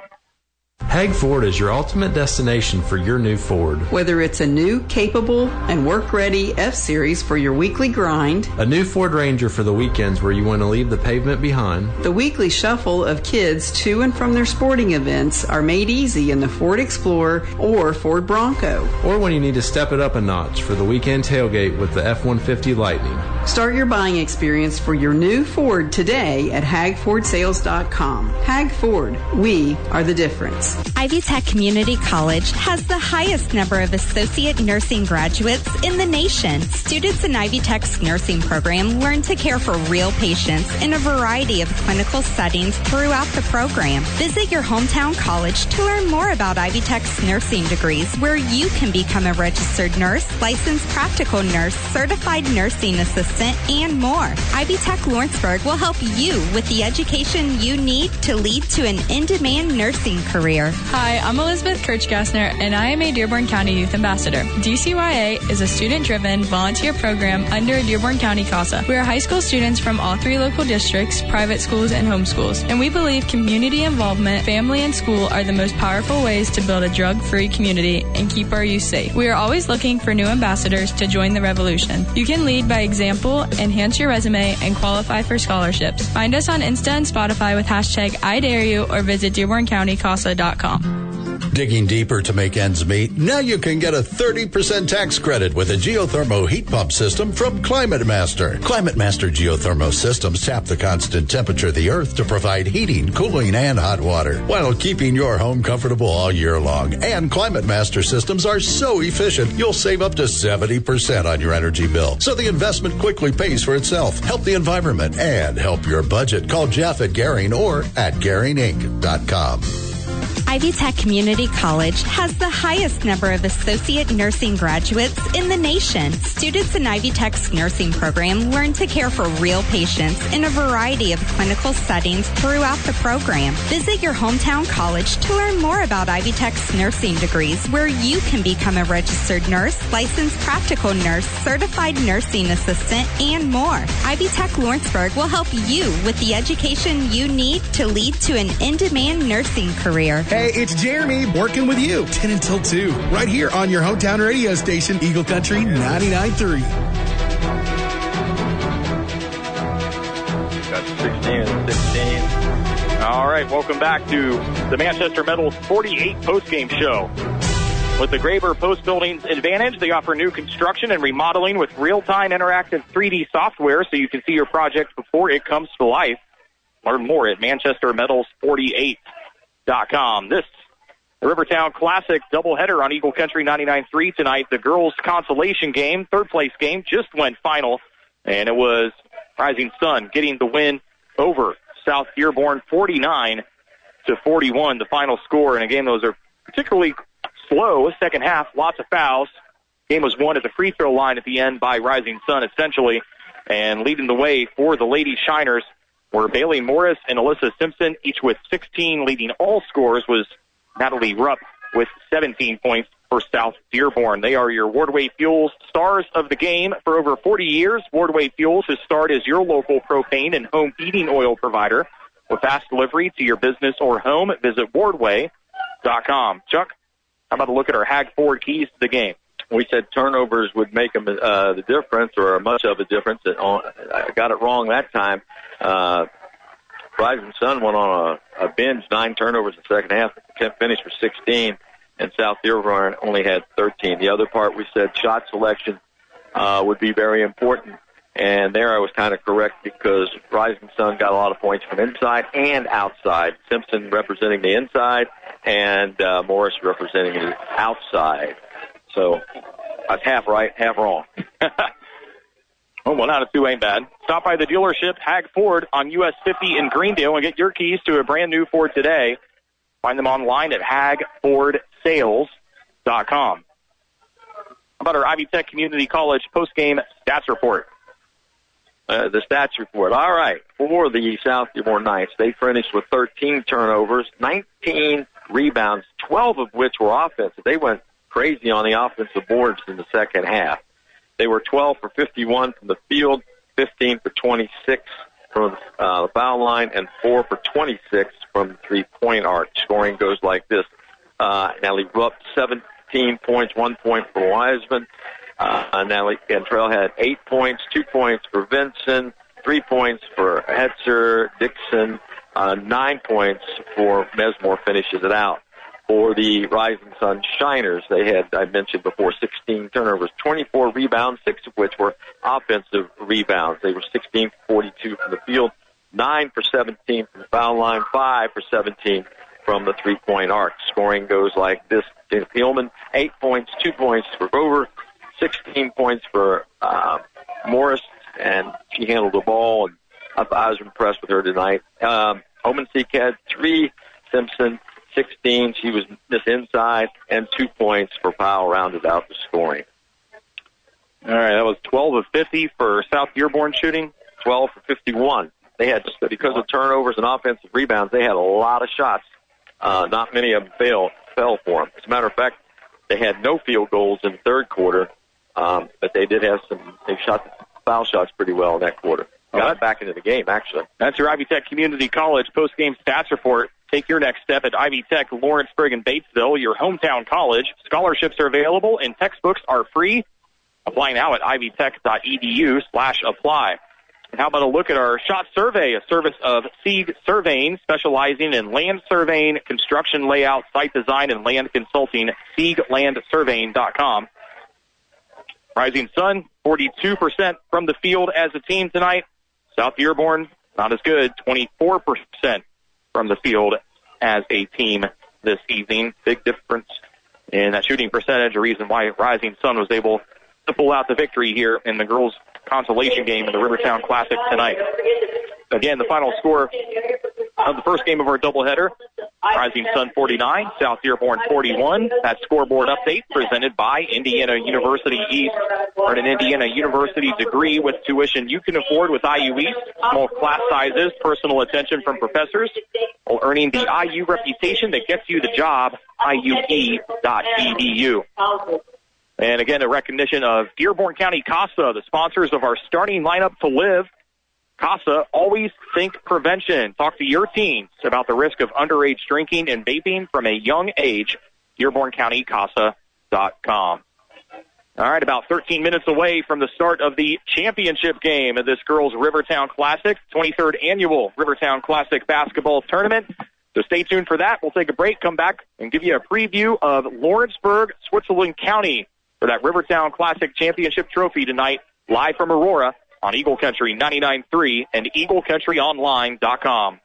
Hag Ford is your ultimate destination for your new Ford. Whether it's a new, capable, and work-ready F-Series for your weekly grind, a new Ford Ranger for the weekends where you want to leave the pavement behind, the weekly shuffle of kids to and from their sporting events are made easy in the Ford Explorer or Ford Bronco. Or when you need to step it up a notch for the weekend tailgate with the F-150 Lightning. Start your buying experience for your new Ford today at HagfordSales.com. Hag Ford, we are the difference. Ivy Tech Community College has the highest number of associate nursing graduates in the nation. Students in Ivy Tech's nursing program learn to care for real patients in a variety of clinical settings throughout the program. Visit your hometown college to learn more about Ivy Tech's nursing degrees, where you can become a registered nurse, licensed practical nurse, certified nursing assistant, and more. Ivy Tech Lawrenceburg will help you with the education you need to lead to an in-demand nursing career. Hi, I'm Elizabeth Kirchgassner, and I am a Dearborn County Youth Ambassador. DCYA is a student-driven volunteer program under Dearborn County CASA. We are high school students from all three local districts, private schools, and homeschools, and we believe community involvement, family, and school are the most powerful ways to build a drug-free community and keep our youth safe. We are always looking for new ambassadors to join the revolution. You can lead by example, enhance your resume, and qualify for scholarships. Find us on Insta and Spotify with hashtag IDareYou or visit DearbornCountyCASA.com. Digging deeper to make ends meet? Now you can get a 30% tax credit with a geothermal heat pump system from Climate Master. Climate Master geothermal systems tap the constant temperature of the earth to provide heating, cooling, and hot water while keeping your home comfortable all year long. And Climate Master systems are so efficient, you'll save up to 70% on your energy bill. So the investment quickly pays for itself. Help the environment and help your budget. Call Jeff at Garing or at GaringInc.com. Ivy Tech Community College has the highest number of associate nursing graduates in the nation. Students in Ivy Tech's nursing program learn to care for real patients in a variety of clinical settings throughout the program. Visit your hometown college to learn more about Ivy Tech's nursing degrees, where you can become a registered nurse, licensed practical nurse, certified nursing assistant, and more. Ivy Tech Lawrenceburg will help you with the education you need to lead to an in-demand nursing career. Hey, it's Jeremy working with you 10 until 2 right here on your hometown radio station, Eagle Country 99.3. Got 16. All right, welcome back to the Manchester Metals 48 postgame show. With the Graber Post Building's advantage, they offer new construction and remodeling with real-time interactive 3D software so you can see your project before it comes to life. Learn more at Manchester Metals 48. This Rivertown Classic doubleheader on Eagle Country 99.3 tonight. The girls' consolation game, third place game, just went final, and it was Rising Sun getting the win over South Dearborn 49-41, the final score in a game. Those are particularly slow second half, lots of fouls. Game was won at the free throw line at the end by Rising Sun, essentially, and leading the way for the Lady Shiners were Bailey Morris and Alyssa Simpson, each with 16. Leading all scores was Natalie Rupp with 17 points. for South Dearborn. They are your Wardway Fuels stars of the game. For over 40 years, Wardway Fuels has starred as your local propane and home heating oil provider. With fast delivery to your business or home, visit Wardway.com. Chuck, how about a look at our Hag Ford keys to the game? We said turnovers would make them, the difference, or much of a difference. I got it wrong that time. Rising Sun went on a binge, 9 turnovers in the second half, finished for 16. And South Dearborn only had 13. The other part we said shot selection would be very important. And there I was kind of correct because Rising Sun got a lot of points from inside and outside. Simpson representing the inside and Morris representing the outside. So I was half right, half wrong. Oh, 1 out of 2 ain't bad. Stop by the dealership Hag Ford on US 50 in Greendale and get your keys to a brand new Ford today. Find them online at HagfordSales.com. How about our Ivy Tech Community College post-game stats report? The stats report. All right. For the South Dearborn Knights, they finished with 13 turnovers, 19 rebounds, 12 of which were offensive. They went crazy on the offensive boards in the second half. They were 12 for 51 from the field, 15 for 26 from the foul line, and 4 for 26 from the three-point arc. Scoring goes like this. Natalie Rupp, 17 points, 1 point for Wisman. Natalie Cantrell had 8 points, 2 points for Vincent, 3 points for Hetzer, Dixon, 9 points for Messmore finishes it out. For the Rising Sun Shiners, they had, I mentioned before, 16 turnovers, 24 rebounds, 6 of which were offensive rebounds. They were 16 for 42 from the field, 9 for 17 from the foul line, 5 for 17 from the three-point arc. Scoring goes like this. Jenna Peelman, 8 points, 2 points for Grover, 16 points for Morris, and she handled the ball. And I was impressed with her tonight. Omen Seek had 3, Simpson 16. She was just inside, and 2 points for Powell rounded out the scoring. All right, that was 12 of 50 for South Dearborn shooting, 12 for 51. They had, just because of turnovers and offensive rebounds, they had a lot of shots. Not many of them fell for them. As a matter of fact, they had no field goals in the third quarter. But they did have some, they shot the foul shots pretty well in that quarter. Got it back into the game, actually. That's your Ivy Tech Community College post-game stats report. Take your next step at Ivy Tech, Lawrenceburg, and Batesville, your hometown college. Scholarships are available and textbooks are free. Apply now at ivytech.edu/apply. And how about a look at our shot survey, a service of Sieg Surveying, specializing in land surveying, construction layout, site design, and land consulting, sieglandsurveying.com. Rising Sun, 42% from the field as a team tonight. South Dearborn, not as good, 24% from the field as a team this evening. Big difference in that shooting percentage, a reason why Rising Sun was able to pull out the victory here in the girls' consolation game in the Rivertown Classic tonight. Again, the final score of the first game of our doubleheader, Rising Sun 49, South Dearborn 41. That scoreboard update presented by Indiana University East. Earn an Indiana University degree with tuition you can afford with IU East. Small class sizes, personal attention from professors, while earning the IU reputation that gets you the job, IUE.edu. And again, a recognition of Dearborn County CASA, the sponsors of our starting lineup to live. CASA, always think prevention. Talk to your teens about the risk of underage drinking and vaping from a young age. DearbornCountyCASA.com. All right, about 13 minutes away from the start of the championship game of this girls' Rivertown Classic, 23rd Annual Rivertown Classic Basketball Tournament. So stay tuned for that. We'll take a break, come back, and give you a preview of Lawrenceburg, Switzerland County for that Rivertown Classic Championship Trophy tonight, live from Aurora on Eagle Country 99.3 and EagleCountryOnline.com.